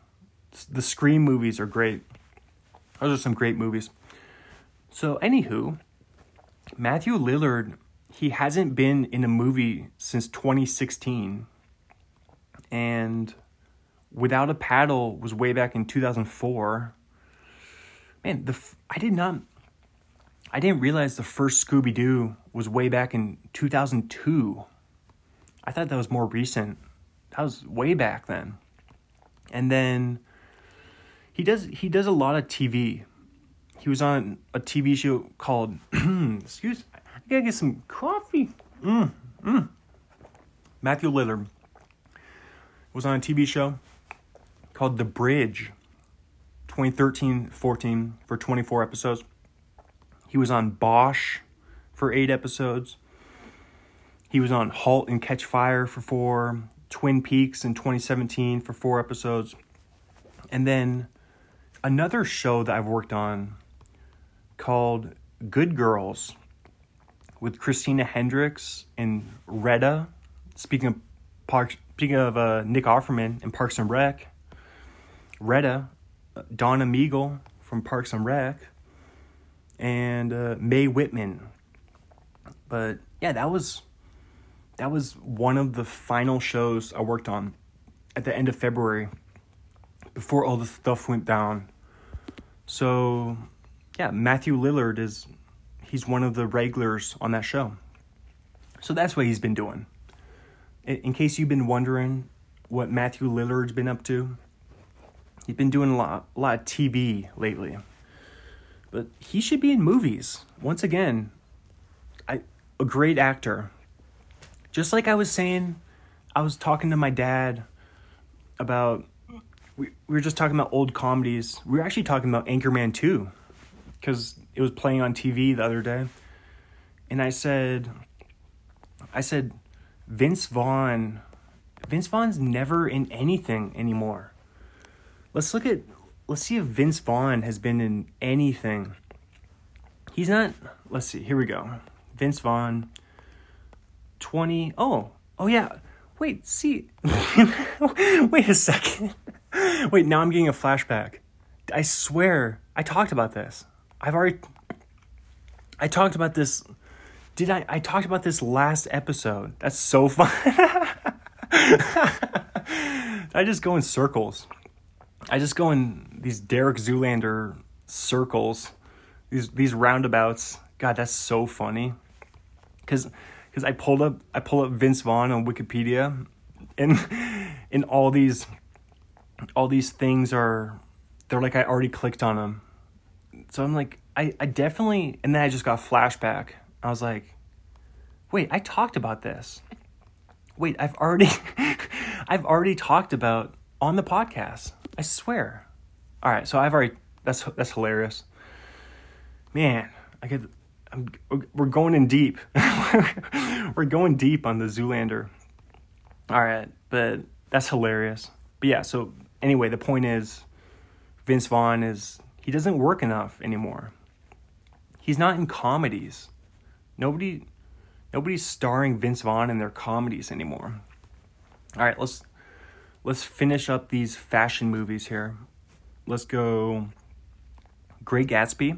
The Scream movies are great. Those are some great movies. So, anywho, Matthew Lillard, he hasn't been in a movie since 2016. And Without a Paddle was way back in 2004. Man, I didn't realize the first Scooby-Doo was way back in 2002. I thought that was more recent. That was way back then. And then he does a lot of TV. He was on a TV show called... excuse me. I gotta get some coffee. Matthew Lillard was on a TV show called The Bridge, 2013-14 for 24 episodes. He was on Bosch for 8 episodes. He was on Halt and Catch Fire for 4, Twin Peaks in 2017 for 4 episodes. And then another show that I've worked on called Good Girls with Christina Hendricks and Retta. Speaking of Nick Offerman and Parks and Rec, Retta, Donna Meagle from Parks and Rec, and Mae Whitman. But yeah, that was one of the final shows I worked on at the end of February before all the stuff went down. So yeah, Matthew Lillard he's one of the regulars on that show. So that's what he's been doing. In case you've been wondering what Matthew Lillard's been up to, he's been doing a lot of TV lately. But he should be in movies. Once again, a great actor. Just like I was saying, I was talking to my dad about... We were just talking about old comedies. We were actually talking about Anchorman 2. Because it was playing on TV the other day. And I said, Vince Vaughn... Vince Vaughn's never in anything anymore. Let's see if Vince Vaughn has been in anything. He's not, let's see, here we go. Vince Vaughn, 20, oh yeah, wait, see, wait a second. Wait, now I'm getting a flashback. I swear, I talked about this. I talked about this, I talked about this last episode. That's so fun. I just go in circles. I just go in these Derek Zoolander circles, these roundabouts. God, that's so funny. Cause I pulled up Vince Vaughn on Wikipedia, and all these things they're like I already clicked on them, so I'm like I definitely, and then I just got a flashback. I was like, wait, I talked about this. Wait, I've already talked about on the podcast. I swear. All right, so that's hilarious. Man, we're going in deep. We're going deep on the Zoolander. All right, but that's hilarious. But yeah, so anyway, the point is Vince Vaughn he doesn't work enough anymore. He's not in comedies. Nobody's starring Vince Vaughn in their comedies anymore. All right, let's finish up these fashion movies here. Let's go Great Gatsby,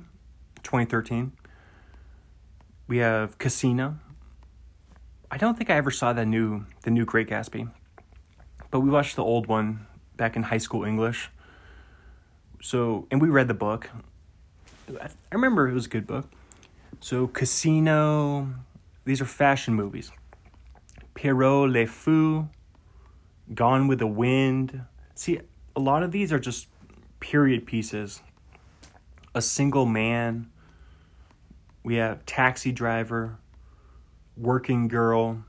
2013. We have Casino. I don't think I ever saw the new Great Gatsby, but we watched the old one back in high school English. So, and we read the book. I remember it was a good book. So Casino, these are fashion movies. Pierrot Le Fou, Gone with the Wind. See, a lot of these are just period pieces. A Single Man. We have Taxi Driver, Working Girl,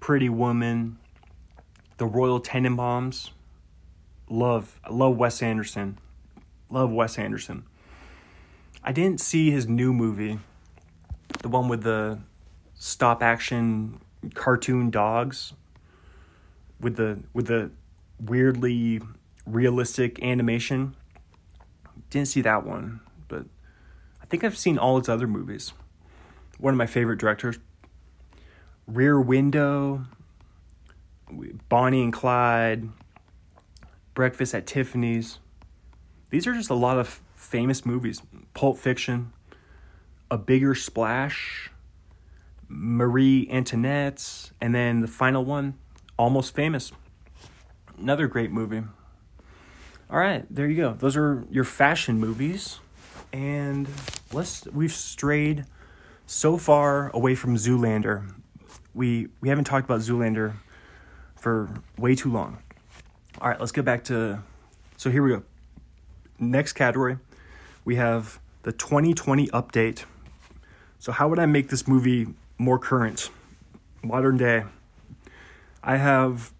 Pretty Woman, The Royal Tenenbaums. I love Wes Anderson. Love Wes Anderson. I didn't see his new movie, the one with the stop action cartoon dogs, with the weirdly realistic animation. Didn't see that one, but I think I've seen all its other movies. One of my favorite directors. Rear Window, Bonnie and Clyde, Breakfast at Tiffany's. These are just a lot of famous movies. Pulp Fiction, A Bigger Splash, Marie Antoinette, and then the final one, Almost Famous. Another great movie. All right, there you go. Those are your fashion movies. And we've strayed so far away from Zoolander. We haven't talked about Zoolander for way too long. All right, let's get back to, so here we go. Next category, we have the 2020 update. So how would I make this movie more current, modern day? I have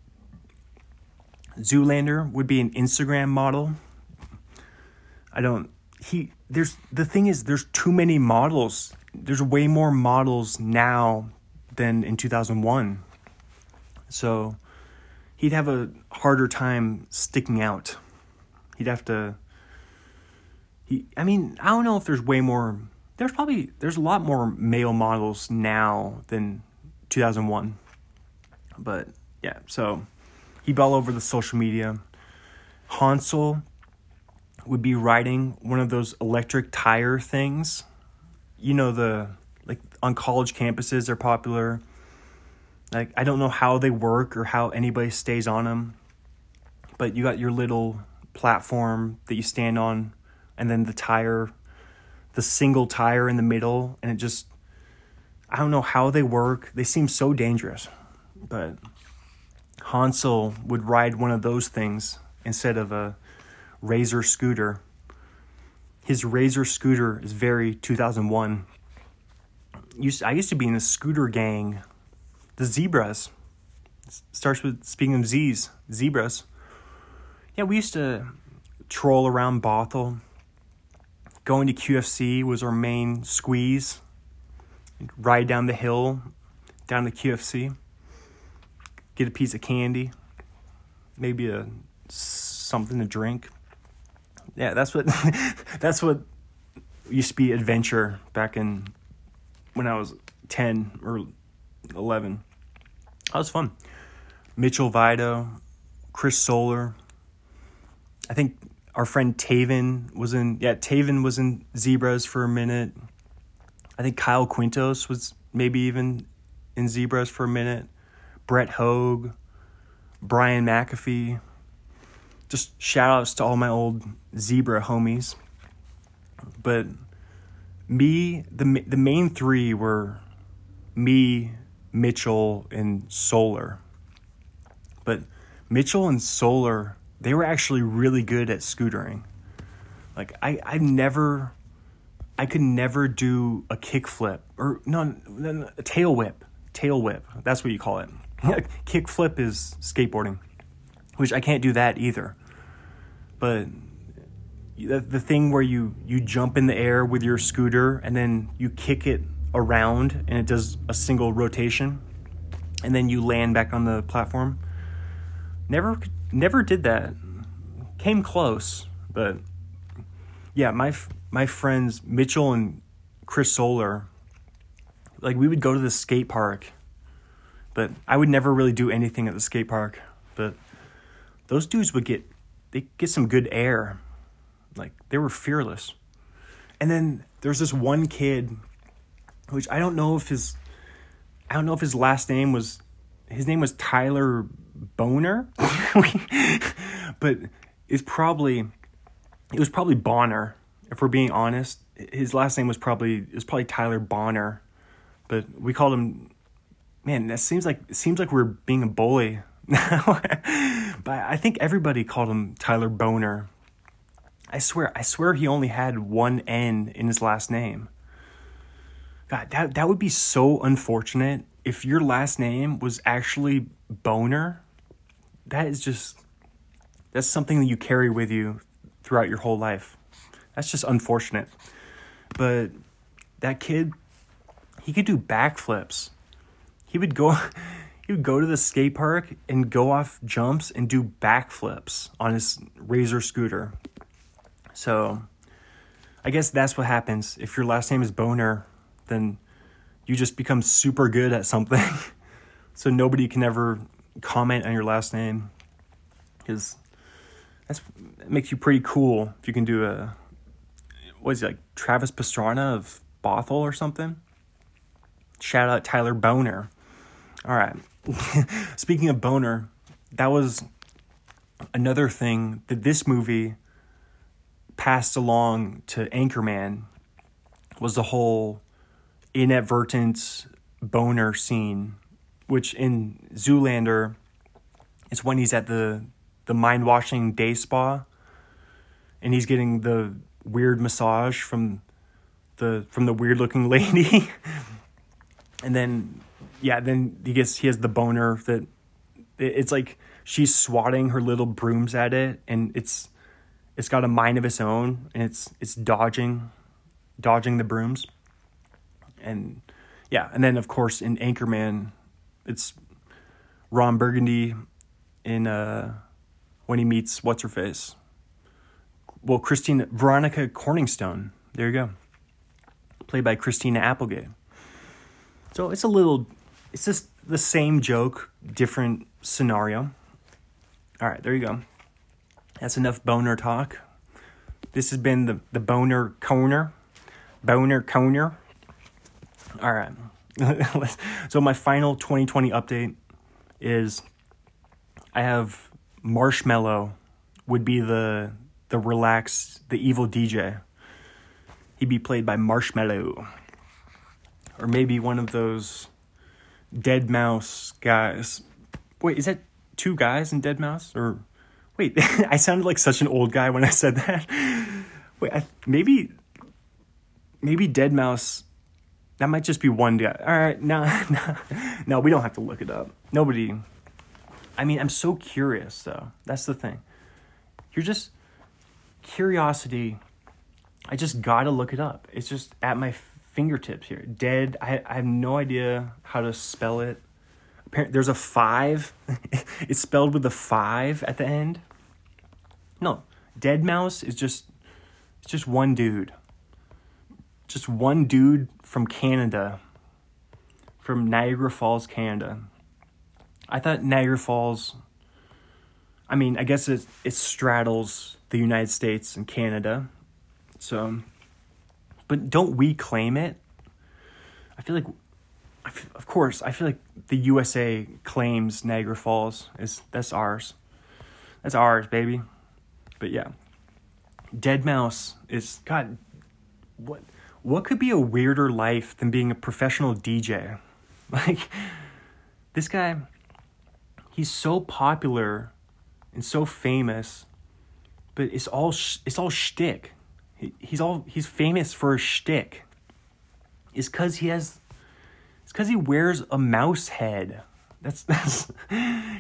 Zoolander would be an Instagram model. The thing is, there's too many models. There's way more models now than in 2001. So he'd have a harder time sticking out. He'd have to, I don't know if there's way more, there's a lot more male models now than 2001. But yeah, so he'd be all over the social media. Hansel would be riding one of those electric tire things. You know, like on college campuses they're popular. Like, I don't know how they work or how anybody stays on them, but you got your little platform that you stand on, and then the single tire in the middle, and it just, I don't know how they work. They seem so dangerous, but Hansel would ride one of those things instead of a Razor scooter. His Razor scooter is very 2001. I used to be in a scooter gang, the Zebras. It starts with, speaking of Z's, Zebras. Yeah, we used to troll around Bothell. Going to QFC was our main squeeze. Ride down the hill, down to QFC. Get a piece of candy, maybe something to drink. Yeah, that's what It used to be Adventure back in when I was 10 or 11. That was fun. Mitchell Vito, Chris Soler. I think our friend Taven was in... Yeah, Taven was in Zebras for a minute. I think Kyle Quintos was maybe even in Zebras for a minute. Brett Hoag, Brian McAfee. Just shout-outs to all my old Zebra homies. But me... The main three were me, Mitchell, and Solar. But Mitchell and Solar... They were actually really good at scootering. Like, I could never do a kickflip. Or, no, a tail whip. Tail whip. That's what you call it. Yeah, kickflip is skateboarding, which I can't do that either. But the thing where you jump in the air with your scooter and then you kick it around and it does a single rotation and then you land back on the platform. Never did that. Came close, but yeah, my friends Mitchell and Chris Soler, like, we would go to the skate park, but I would never really do anything at the skate park. But those dudes would get some good air. Like, they were fearless. And then there's this one kid, which I don't know if his last name was... His name was Tyler Boner, but it was probably Bonner, if we're being honest. His last name was probably Tyler Bonner, but we called him... Man, that seems like we're being a bully now. But I think everybody called him Tyler Boner. I swear he only had one N in his last name. God, that would be so unfortunate if your last name was actually Boner. That's something that you carry with you throughout your whole life. That's just unfortunate. But that kid, he could do backflips. He would go to the skate park and go off jumps and do backflips on his Razor scooter. So I guess that's what happens. If your last name is Boner, then you just become super good at something. So nobody can ever comment on your last name, because that makes you pretty cool if you can do a... What is it, like Travis Pastrana of Bothell or something? Shout out Tyler Boner. All right. Speaking of Boner, that was another thing that this movie passed along to Anchorman, was the whole inadvertent boner scene, which in Zoolander, it's when he's at the mind-washing day spa and he's getting the weird massage from the weird-looking lady. And then he has the boner that... It's like she's swatting her little brooms at it, and it's got a mind of its own, and it's dodging the brooms. And yeah, and then of course in Anchorman, it's Ron Burgundy in when he meets what's her face. Well, Veronica Corningstone. There you go. Played by Christina Applegate. So it's just the same joke, different scenario. All right, there you go. That's enough boner talk. This has been the Boner Corner. Boner Corner. All right. So my final 2020 update is I have Marshmello would be the evil DJ. He'd be played by Marshmello, or maybe one of those Deadmau5 guys. Wait, is that two guys in Deadmau5? Or wait, I sounded like such an old guy when I said that. Wait, maybe Deadmau5. That might just be one guy. All right, no, we don't have to look it up. Nobody... I mean, I'm so curious, though. That's the thing. You're just... Curiosity, I just gotta look it up. It's just at my fingertips here. Dead, I have no idea how to spell it. Apparently, there's a 5. It's spelled with a 5 at the end. No, Deadmau5 is just... It's just one dude. just one dude from Canada, from Niagara Falls, Canada. I thought Niagara Falls, I mean, I guess it straddles the United States and Canada. So, but don't we claim it? I feel like, of course, I feel like the USA claims Niagara Falls. That's ours. That's ours, baby. But yeah. Deadmau5 is, God, what could be a weirder life than being a professional DJ? Like, this guy, he's so popular and so famous, but it's all shtick. He's famous for a shtick. It's because he wears a mouse head.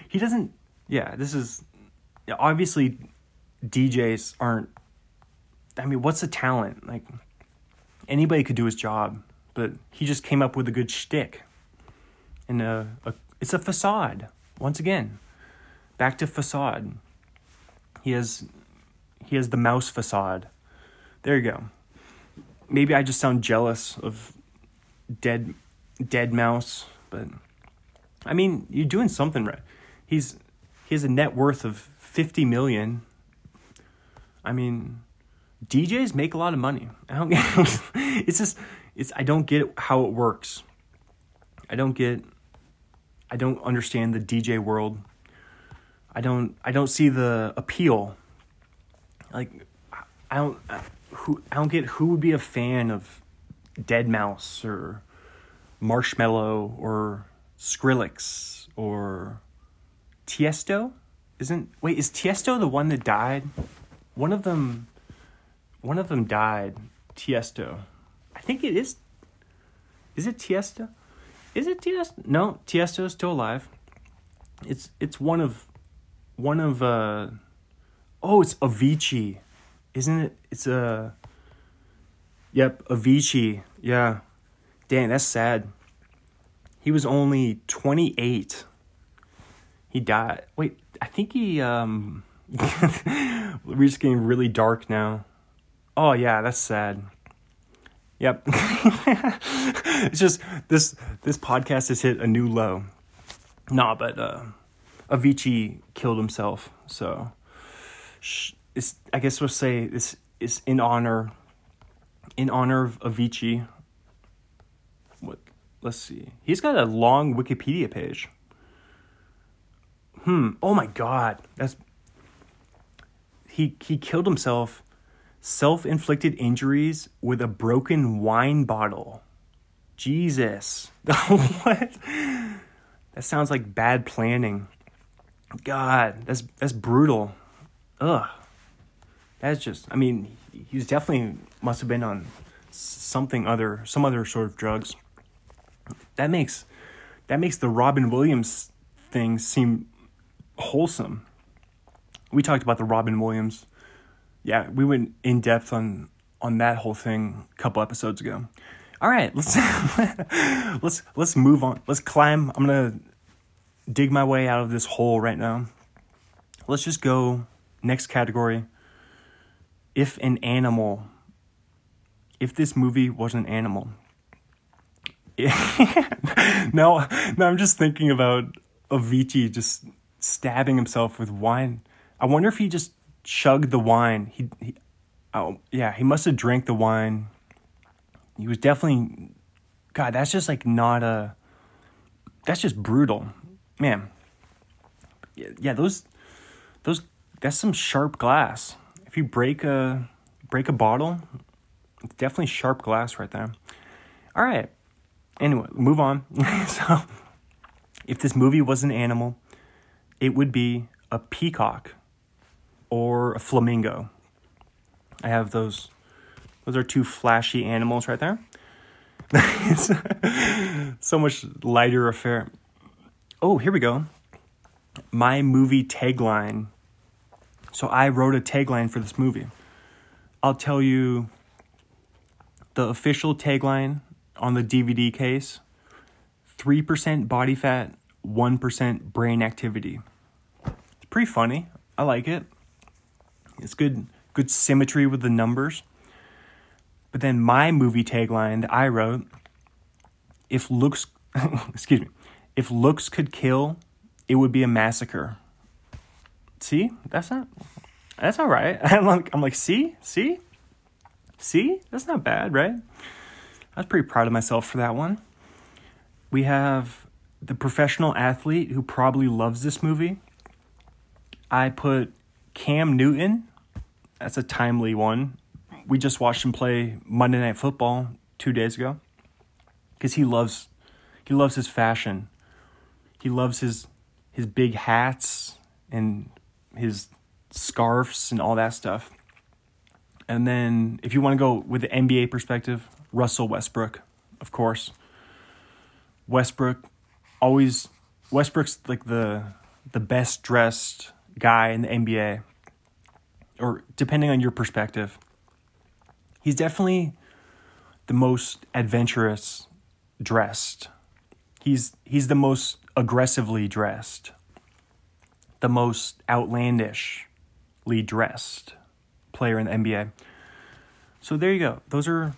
He doesn't, yeah, this is, obviously DJs aren't, I mean, what's the talent? Like, anybody could do his job, but he just came up with a good shtick. And it's a facade. Once again, back to facade. He has the mouse facade. There you go. Maybe I just sound jealous of Deadmau5, but I mean, you're doing something right. He has a net worth of 50 million. I mean, DJs make a lot of money. I don't get it. I don't get how it works. I don't understand the DJ world. I don't see the appeal. Like, I don't get who would be a fan of Deadmau5 or Marshmello or Skrillex or Tiesto. Is Tiesto the one that died? One of them died, Tiesto. I think it is. Is it Tiesto? Is it Tiesto? No, Tiesto is still alive. It's one of it's Avicii. Isn't it? It's a Yep, Avicii. Yeah. Dang, that's sad. He was only 28. He died. Wait, I think he we're just getting really dark now. Oh yeah, that's sad. Yep. It's just this podcast has hit a new low. Nah, but Avicii killed himself, so I guess we'll say this is in honor of Avicii. What? Let's see. He's got a long Wikipedia page. Oh my God. That's he killed himself. Self-inflicted injuries with a broken wine bottle. Jesus. What? That sounds like bad planning. God, that's brutal. Ugh. That's just, I mean, he was definitely must have been on some other sort of drugs. That makes the Robin Williams thing seem wholesome. We talked about the Robin Williams. Yeah, we went in depth on that whole thing a couple episodes ago. All right, let's let's move on. Let's climb. I'm gonna dig my way out of this hole right now. Let's just go next category. If this movie was an animal. Now I'm just thinking about Avicii just stabbing himself with wine. I wonder if he just chugged the wine. He must have drank the wine. He was definitely, God, that's just like that's just brutal, man. Yeah, that's some sharp glass. If you break a bottle, it's definitely sharp glass right there. All right, anyway, move on. So, if this movie was an animal, it would be a peacock or a flamingo. I have those. Those are two flashy animals right there. It's so much lighter affair. Oh, here we go. My movie tagline. So I wrote a tagline for this movie. I'll tell you the official tagline on the DVD case. 3% body fat, 1% brain activity. It's pretty funny. I like it. It's good symmetry with the numbers. But then my movie tagline that I wrote, if looks could kill, it would be a massacre. See, that's all right. I'm like, see, that's not bad, right? I was pretty proud of myself for that one. We have the professional athlete who probably loves this movie. I put Cam Newton. That's a timely one. We just watched him play Monday Night Football 2 days ago because he loves his fashion. He loves his big hats and his scarves and all that stuff. And then if you want to go with the NBA perspective, Russell Westbrook, of course. Westbrook's like the best dressed guy in the NBA, or depending on your perspective. He's definitely the most adventurous dressed. He's the most aggressively dressed, the most outlandishly dressed player in the NBA. So there you go. Those are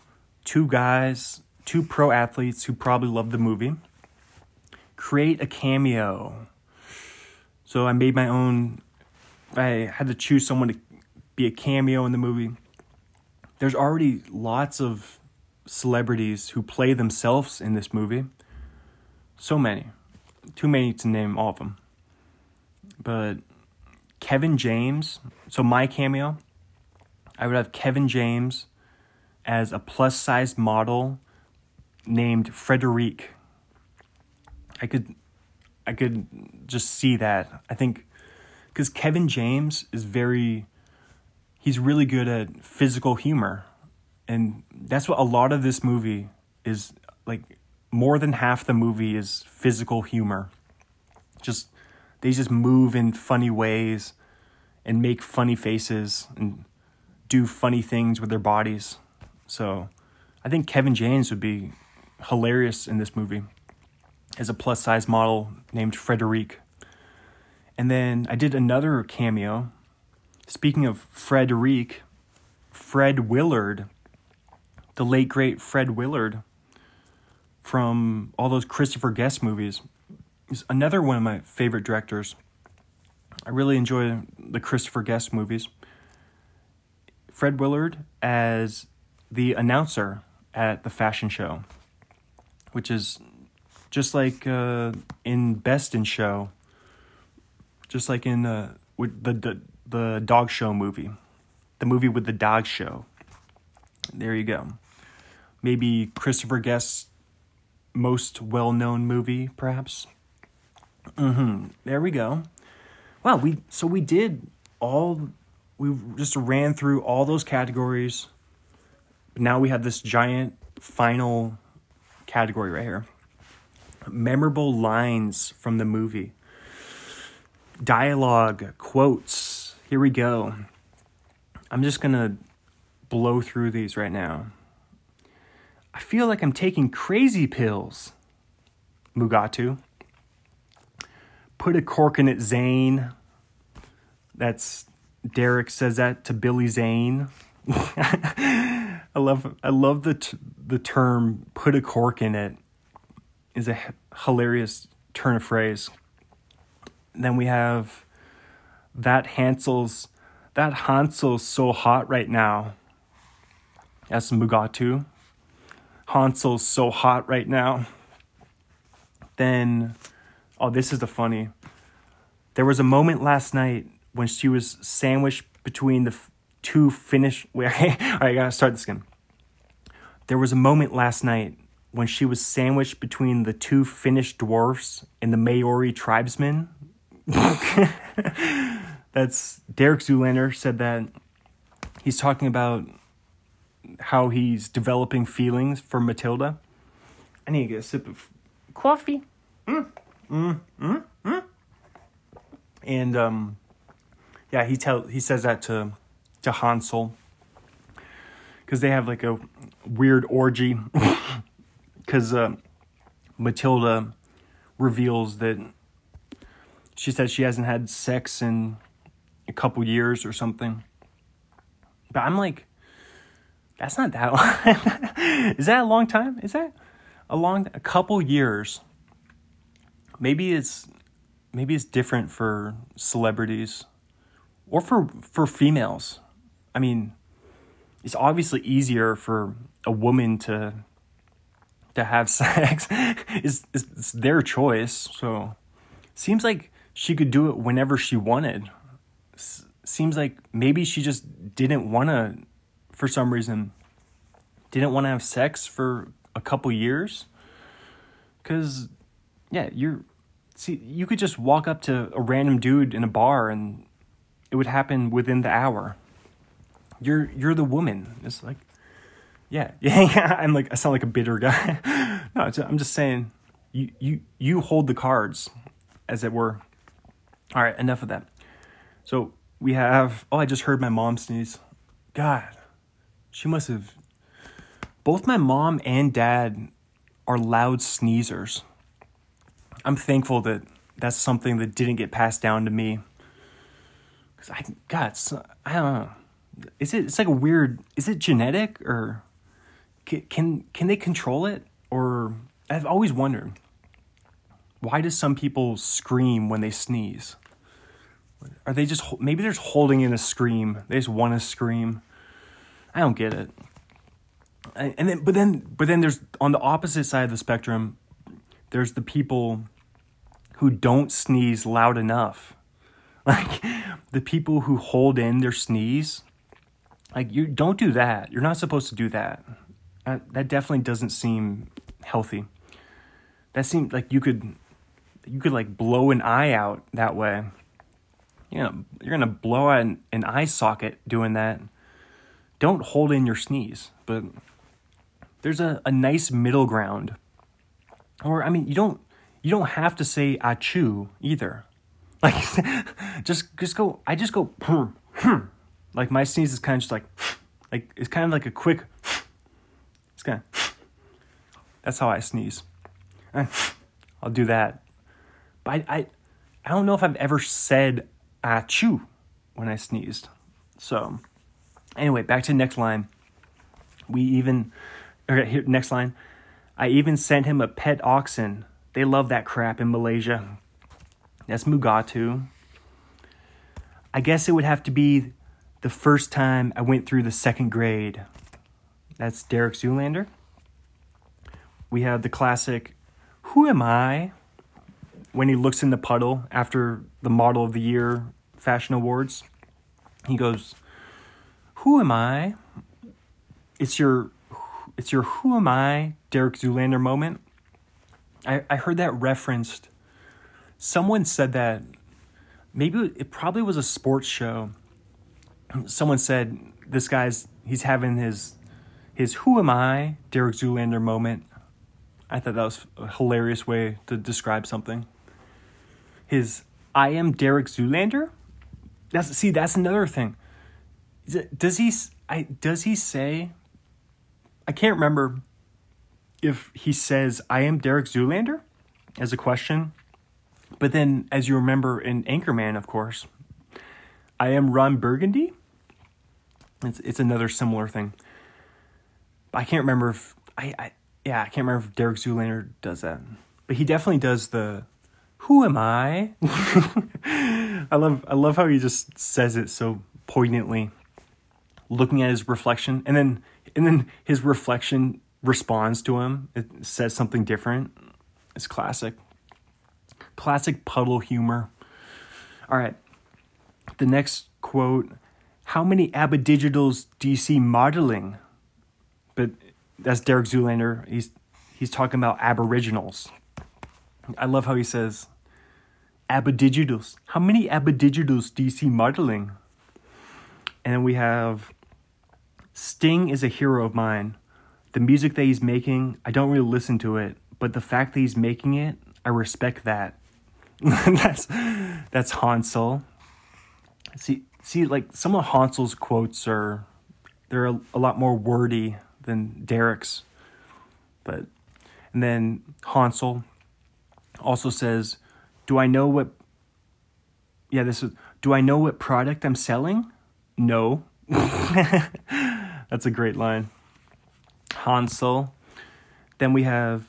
two guys, two pro athletes who probably love the movie. Create a cameo. So I made my own. I had to choose someone to be a cameo in the movie. There's already lots of celebrities who play themselves in this movie. So many. Too many to name all of them. But Kevin James. So my cameo, I would have Kevin James as a plus-sized model named Frederique. I could just see that. I think because Kevin James is he's really good at physical humor. And that's what a lot of this movie is like. More than half the movie is physical humor. They just move in funny ways and make funny faces and do funny things with their bodies. So I think Kevin James would be hilarious in this movie as a plus-size model named Frederique. And then I did another cameo. Speaking of Frederique, Fred Willard, the late, great Fred Willard from all those Christopher Guest movies, is another one of my favorite directors. I really enjoy the Christopher Guest movies. Fred Willard as the announcer at the fashion show, which is just like in Best in Show, just like in with the dog show movie, the movie with the dog show. There you go. Maybe Christopher Guest's most well-known movie, perhaps. There we go. Wow, we just ran through all those categories. Now we have this giant final category right here. Memorable lines from the movie. Dialogue, quotes. Here we go. I'm just going to blow through these right now. I feel like I'm taking crazy pills. Mugatu. Put a cork in it, Zane. That's Derek says that to Billy Zane. I love the term "put a cork in it" is a hilarious turn of phrase. And then we have that Hansel's so hot right now. That's Mugatu. Hansel's so hot right now. Then, oh, this is the funny. There was a moment last night when she was sandwiched between the two Finnish... Wait, all right, I gotta start this again. There was a moment last night when she was sandwiched between the two Finnish dwarfs and the Maori tribesmen. That's Derek Zoolander said that. He's talking about how he's developing feelings for Matilda. I need to get a sip of coffee. And yeah, he says that to Hansel because they have like a weird orgy because Matilda reveals that she says she hasn't had sex in a couple years or something. But I'm like, That's not that long. Is that a long time? Is that a couple years? Maybe it's different for celebrities or for females. I mean, it's obviously easier for a woman to have sex. It's their choice. So seems like she could do it whenever she wanted. Seems like maybe she just didn't want to, for some reason, didn't want to have sex for a couple years. Because, yeah, you could just walk up to a random dude in a bar and it would happen within the hour. You're the woman. It's like, yeah. I sound like a bitter guy. No, I'm just saying, you hold the cards, as it were. All right, enough of that. So we have, I just heard my mom sneeze. God, she must have, both my mom and dad are loud sneezers. I'm thankful that that's something that didn't get passed down to me. Cause I don't know. It's like a weird, is it genetic or can they control it? Or I've always wondered, why do some people scream when they sneeze? Are they just, maybe they're just holding in a scream. They just want to scream. I don't get it. But then there's, on the opposite side of the spectrum, there's the people who don't sneeze loud enough. Like, the people who hold in their sneeze, like, you don't do that. You're not supposed to do that. That definitely doesn't seem healthy. That seemed like you could like blow an eye out that way. You know, you're going to blow out an eye socket doing that. Don't hold in your sneeze. But there's a nice middle ground. Or, I mean, you don't have to say achoo either. Like, I just go, like, my sneeze is kind of just like, it's kind of like a quick, it's kind of, that's how I sneeze. I'll do that. But I don't know if I've ever said achoo when I sneezed. So anyway, back to the next line. Next line. I even sent him a pet oxen. They love that crap in Malaysia. That's Mugatu. I guess it would have to be the first time I went through the second grade. That's Derek Zoolander. We have the classic, who am I? When he looks in the puddle after the Model of the Year Fashion Awards, he goes, who am I? It's your who am I Derek Zoolander moment. I heard that referenced. Someone said that. Maybe it probably was a sports show. Someone said, this guy's, he's having his who am I Derek Zoolander moment. I thought that was a hilarious way to describe something. His I am Derek Zoolander? That's another thing. Does he say, I can't remember if he says I am Derek Zoolander as a question, but then, as you remember in Anchorman, of course, I am Ron Burgundy. It's another similar thing. I can't remember if I can't remember if Derek Zoolander does that, but he definitely does the who am I? I love how he just says it so poignantly, looking at his reflection, and then his reflection responds to him. It says something different. It's classic puddle humor. All right, the next quote: how many Abadigitals do you see modeling? But that's Derek Zoolander. He's talking about Aboriginals. I love how he says, Abadigitals. How many Abadigitals do you see modeling? And then we have, Sting is a hero of mine. The music that he's making, I don't really listen to it, but the fact that he's making it, I respect that. That's Hansel. See, like, some of Hansel's quotes are, they're a lot more wordy than Derek's. But, and then Hansel also says, do I know what product I'm selling? No. That's a great line. Hansel. Then we have,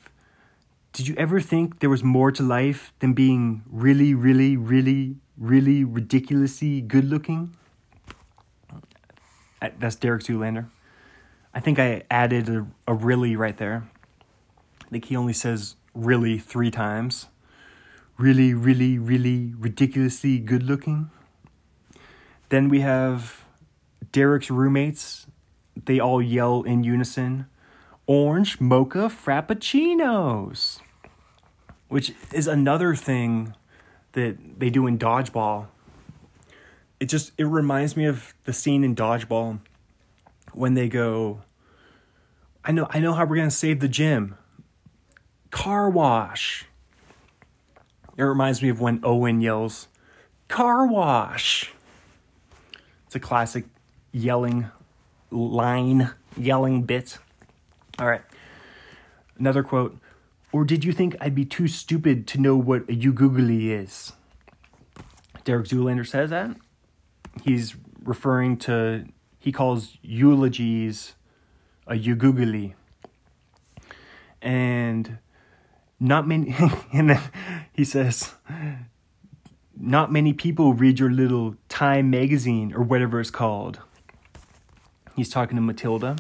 did you ever think there was more to life than being really, really, really, really ridiculously good looking? That's Derek Zoolander. I think I added a really right there. I think he only says really 3 times. Really, really, really ridiculously good looking. Then we have Derek's roommates. They all yell in unison, orange mocha frappuccinos, which is another thing that they do in Dodgeball. It reminds me of the scene in Dodgeball when they go, I know how we're going to save the gym. Car wash. It reminds me of when Owen yells, car wash. It's a classic yelling line, yelling bit. All right. Another quote. Or did you think I'd be too stupid to know what a you-googly is? Derek Zoolander says that. He's referring to, he calls eulogies a you-googly. And not many, and then he says, not many people read your little Time magazine or whatever it's called. He's talking to Matilda.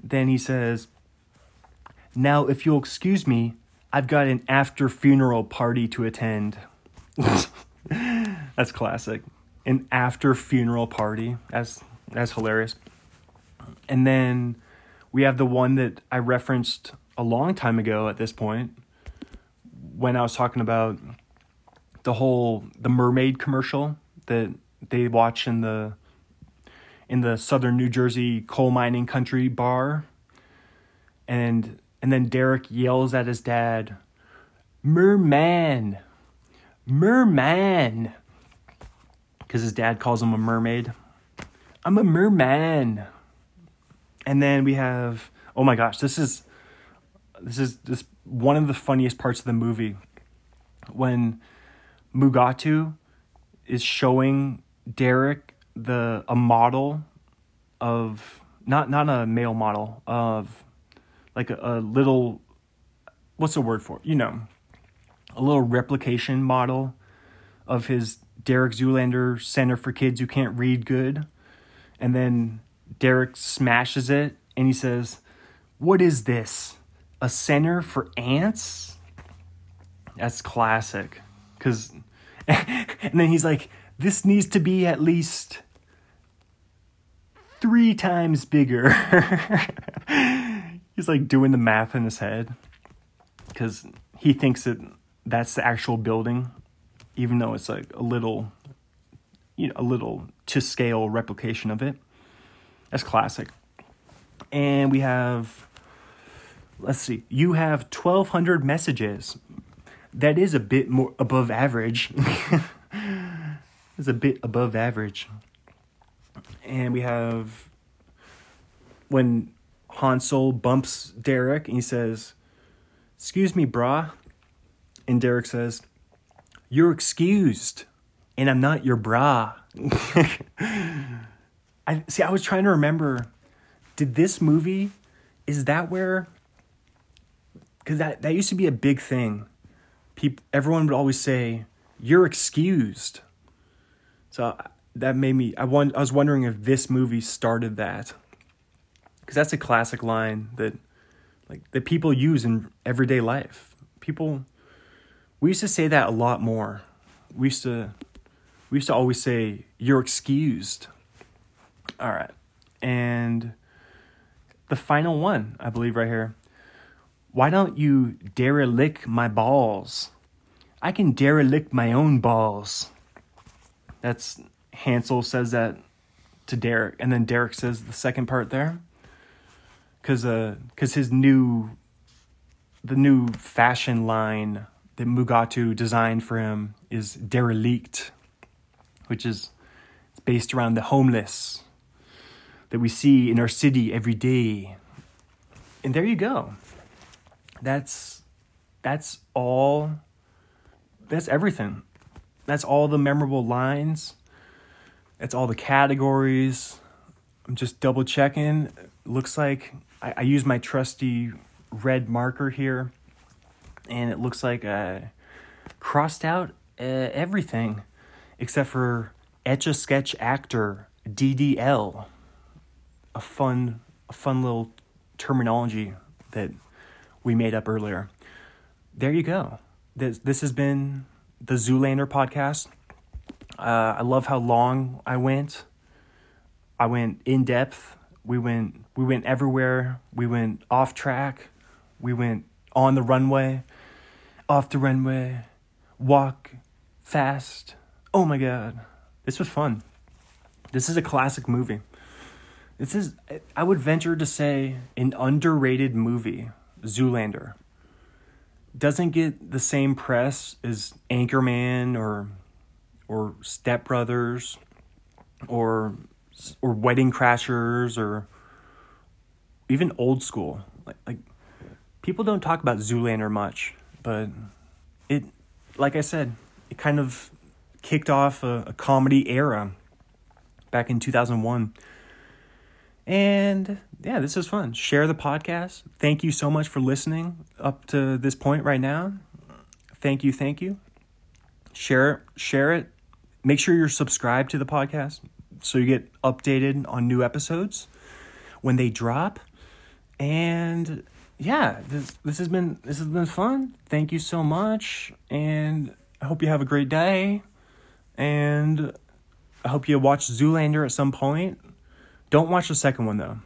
Then he says, now, if you'll excuse me, I've got an after-funeral party to attend. That's classic. An after-funeral party. That's hilarious. And then we have the one that I referenced a long time ago at this point when I was talking about the mermaid commercial that they watch in the southern New Jersey coal mining country bar. And then Derek yells at his dad, merman, merman. Because his dad calls him a mermaid. I'm a merman. And then we have, oh my gosh, this is one of the funniest parts of the movie. When Mugatu is showing Derek a model of, not a male model, of like a little, what's the word for it? A little replication model of his Derek Zoolander Center for Kids Who Can't Read Good. And then Derek smashes it and he says, what is this? A center for ants? That's classic. And then he's like, this needs to be at least 3 times bigger. He's like doing the math in his head because he thinks that that's the actual building, even though it's like a little to scale replication of it. That's classic. And we have, let's see, you have 1,200 messages. That is a bit more above average. It's a bit above average. And we have when Hansel bumps Derek and he says, excuse me, brah. And Derek says, you're excused and I'm not your brah. I was trying to remember, is that where, because that used to be a big thing. Everyone would always say, you're excused. So that made me, I was wondering if this movie started that. Because that's a classic line that people use in everyday life. We used to say that a lot more. We used to always say, you're excused. All right. And the final one, I believe right here. Why don't you dare lick my balls? I can dare lick my own balls. That's Hansel says that to Derek. And then Derek says the second part there. Because the new fashion line that Mugatu designed for him is derelict, which is based around the homeless that we see in our city every day. And there you go. That's all. That's everything. That's all the memorable lines. That's all the categories. I'm just double checking. Looks like I use my trusty red marker here, and it looks like I crossed out everything except for Etch-a-Sketch actor DDL. A fun little terminology that we made up earlier. There you go. This has been the Zoolander podcast. I love how long I went. I went in depth. We went everywhere. We went off track. We went on the runway, off the runway, walk fast. Oh my God. This was fun. This is a classic movie. This is, I would venture to say, an underrated movie, Zoolander. Doesn't get the same press as Anchorman or Step Brothers or Wedding Crashers or even Old School. Like people don't talk about Zoolander much, but it, like I said, it kind of kicked off a comedy era back in 2001. And yeah, this is fun. Share the podcast. Thank you so much for listening up to this point right now. Thank you. Share it. Make sure you're subscribed to the podcast so you get updated on new episodes when they drop. And yeah, this has been fun. Thank you so much, and I hope you have a great day. And I hope you watch Zoolander at some point. Don't watch the second one, though.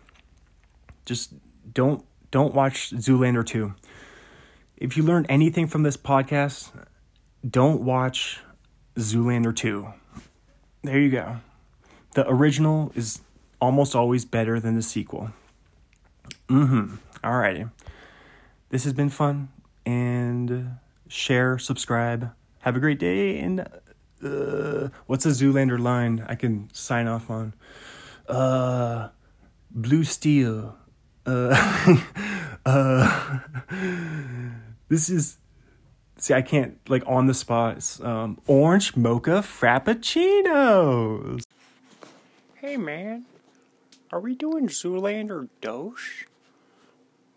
Just don't watch Zoolander 2. If you learned anything from this podcast, don't watch Zoolander 2. There you go. The original is almost always better than the sequel. Alrighty. This has been fun. And share, subscribe. Have a great day. And what's a Zoolander line I can sign off on? Blue Steel. This is, see, I can't, like, on the spot. It's, orange mocha frappuccinos. Hey, man. Are we doing Zoolander Dosh?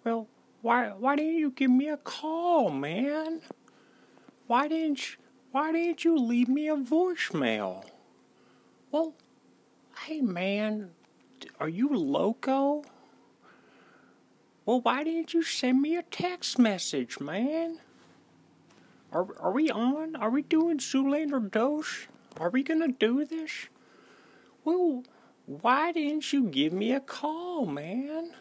Well, why didn't you give me a call, man? Why didn't you leave me a voicemail? Well, hey, man, are you loco? Well, why didn't you send me a text message, man? Are we on? Are we doing Zoolander Dosh? Are we gonna do this? Well, why didn't you give me a call, man?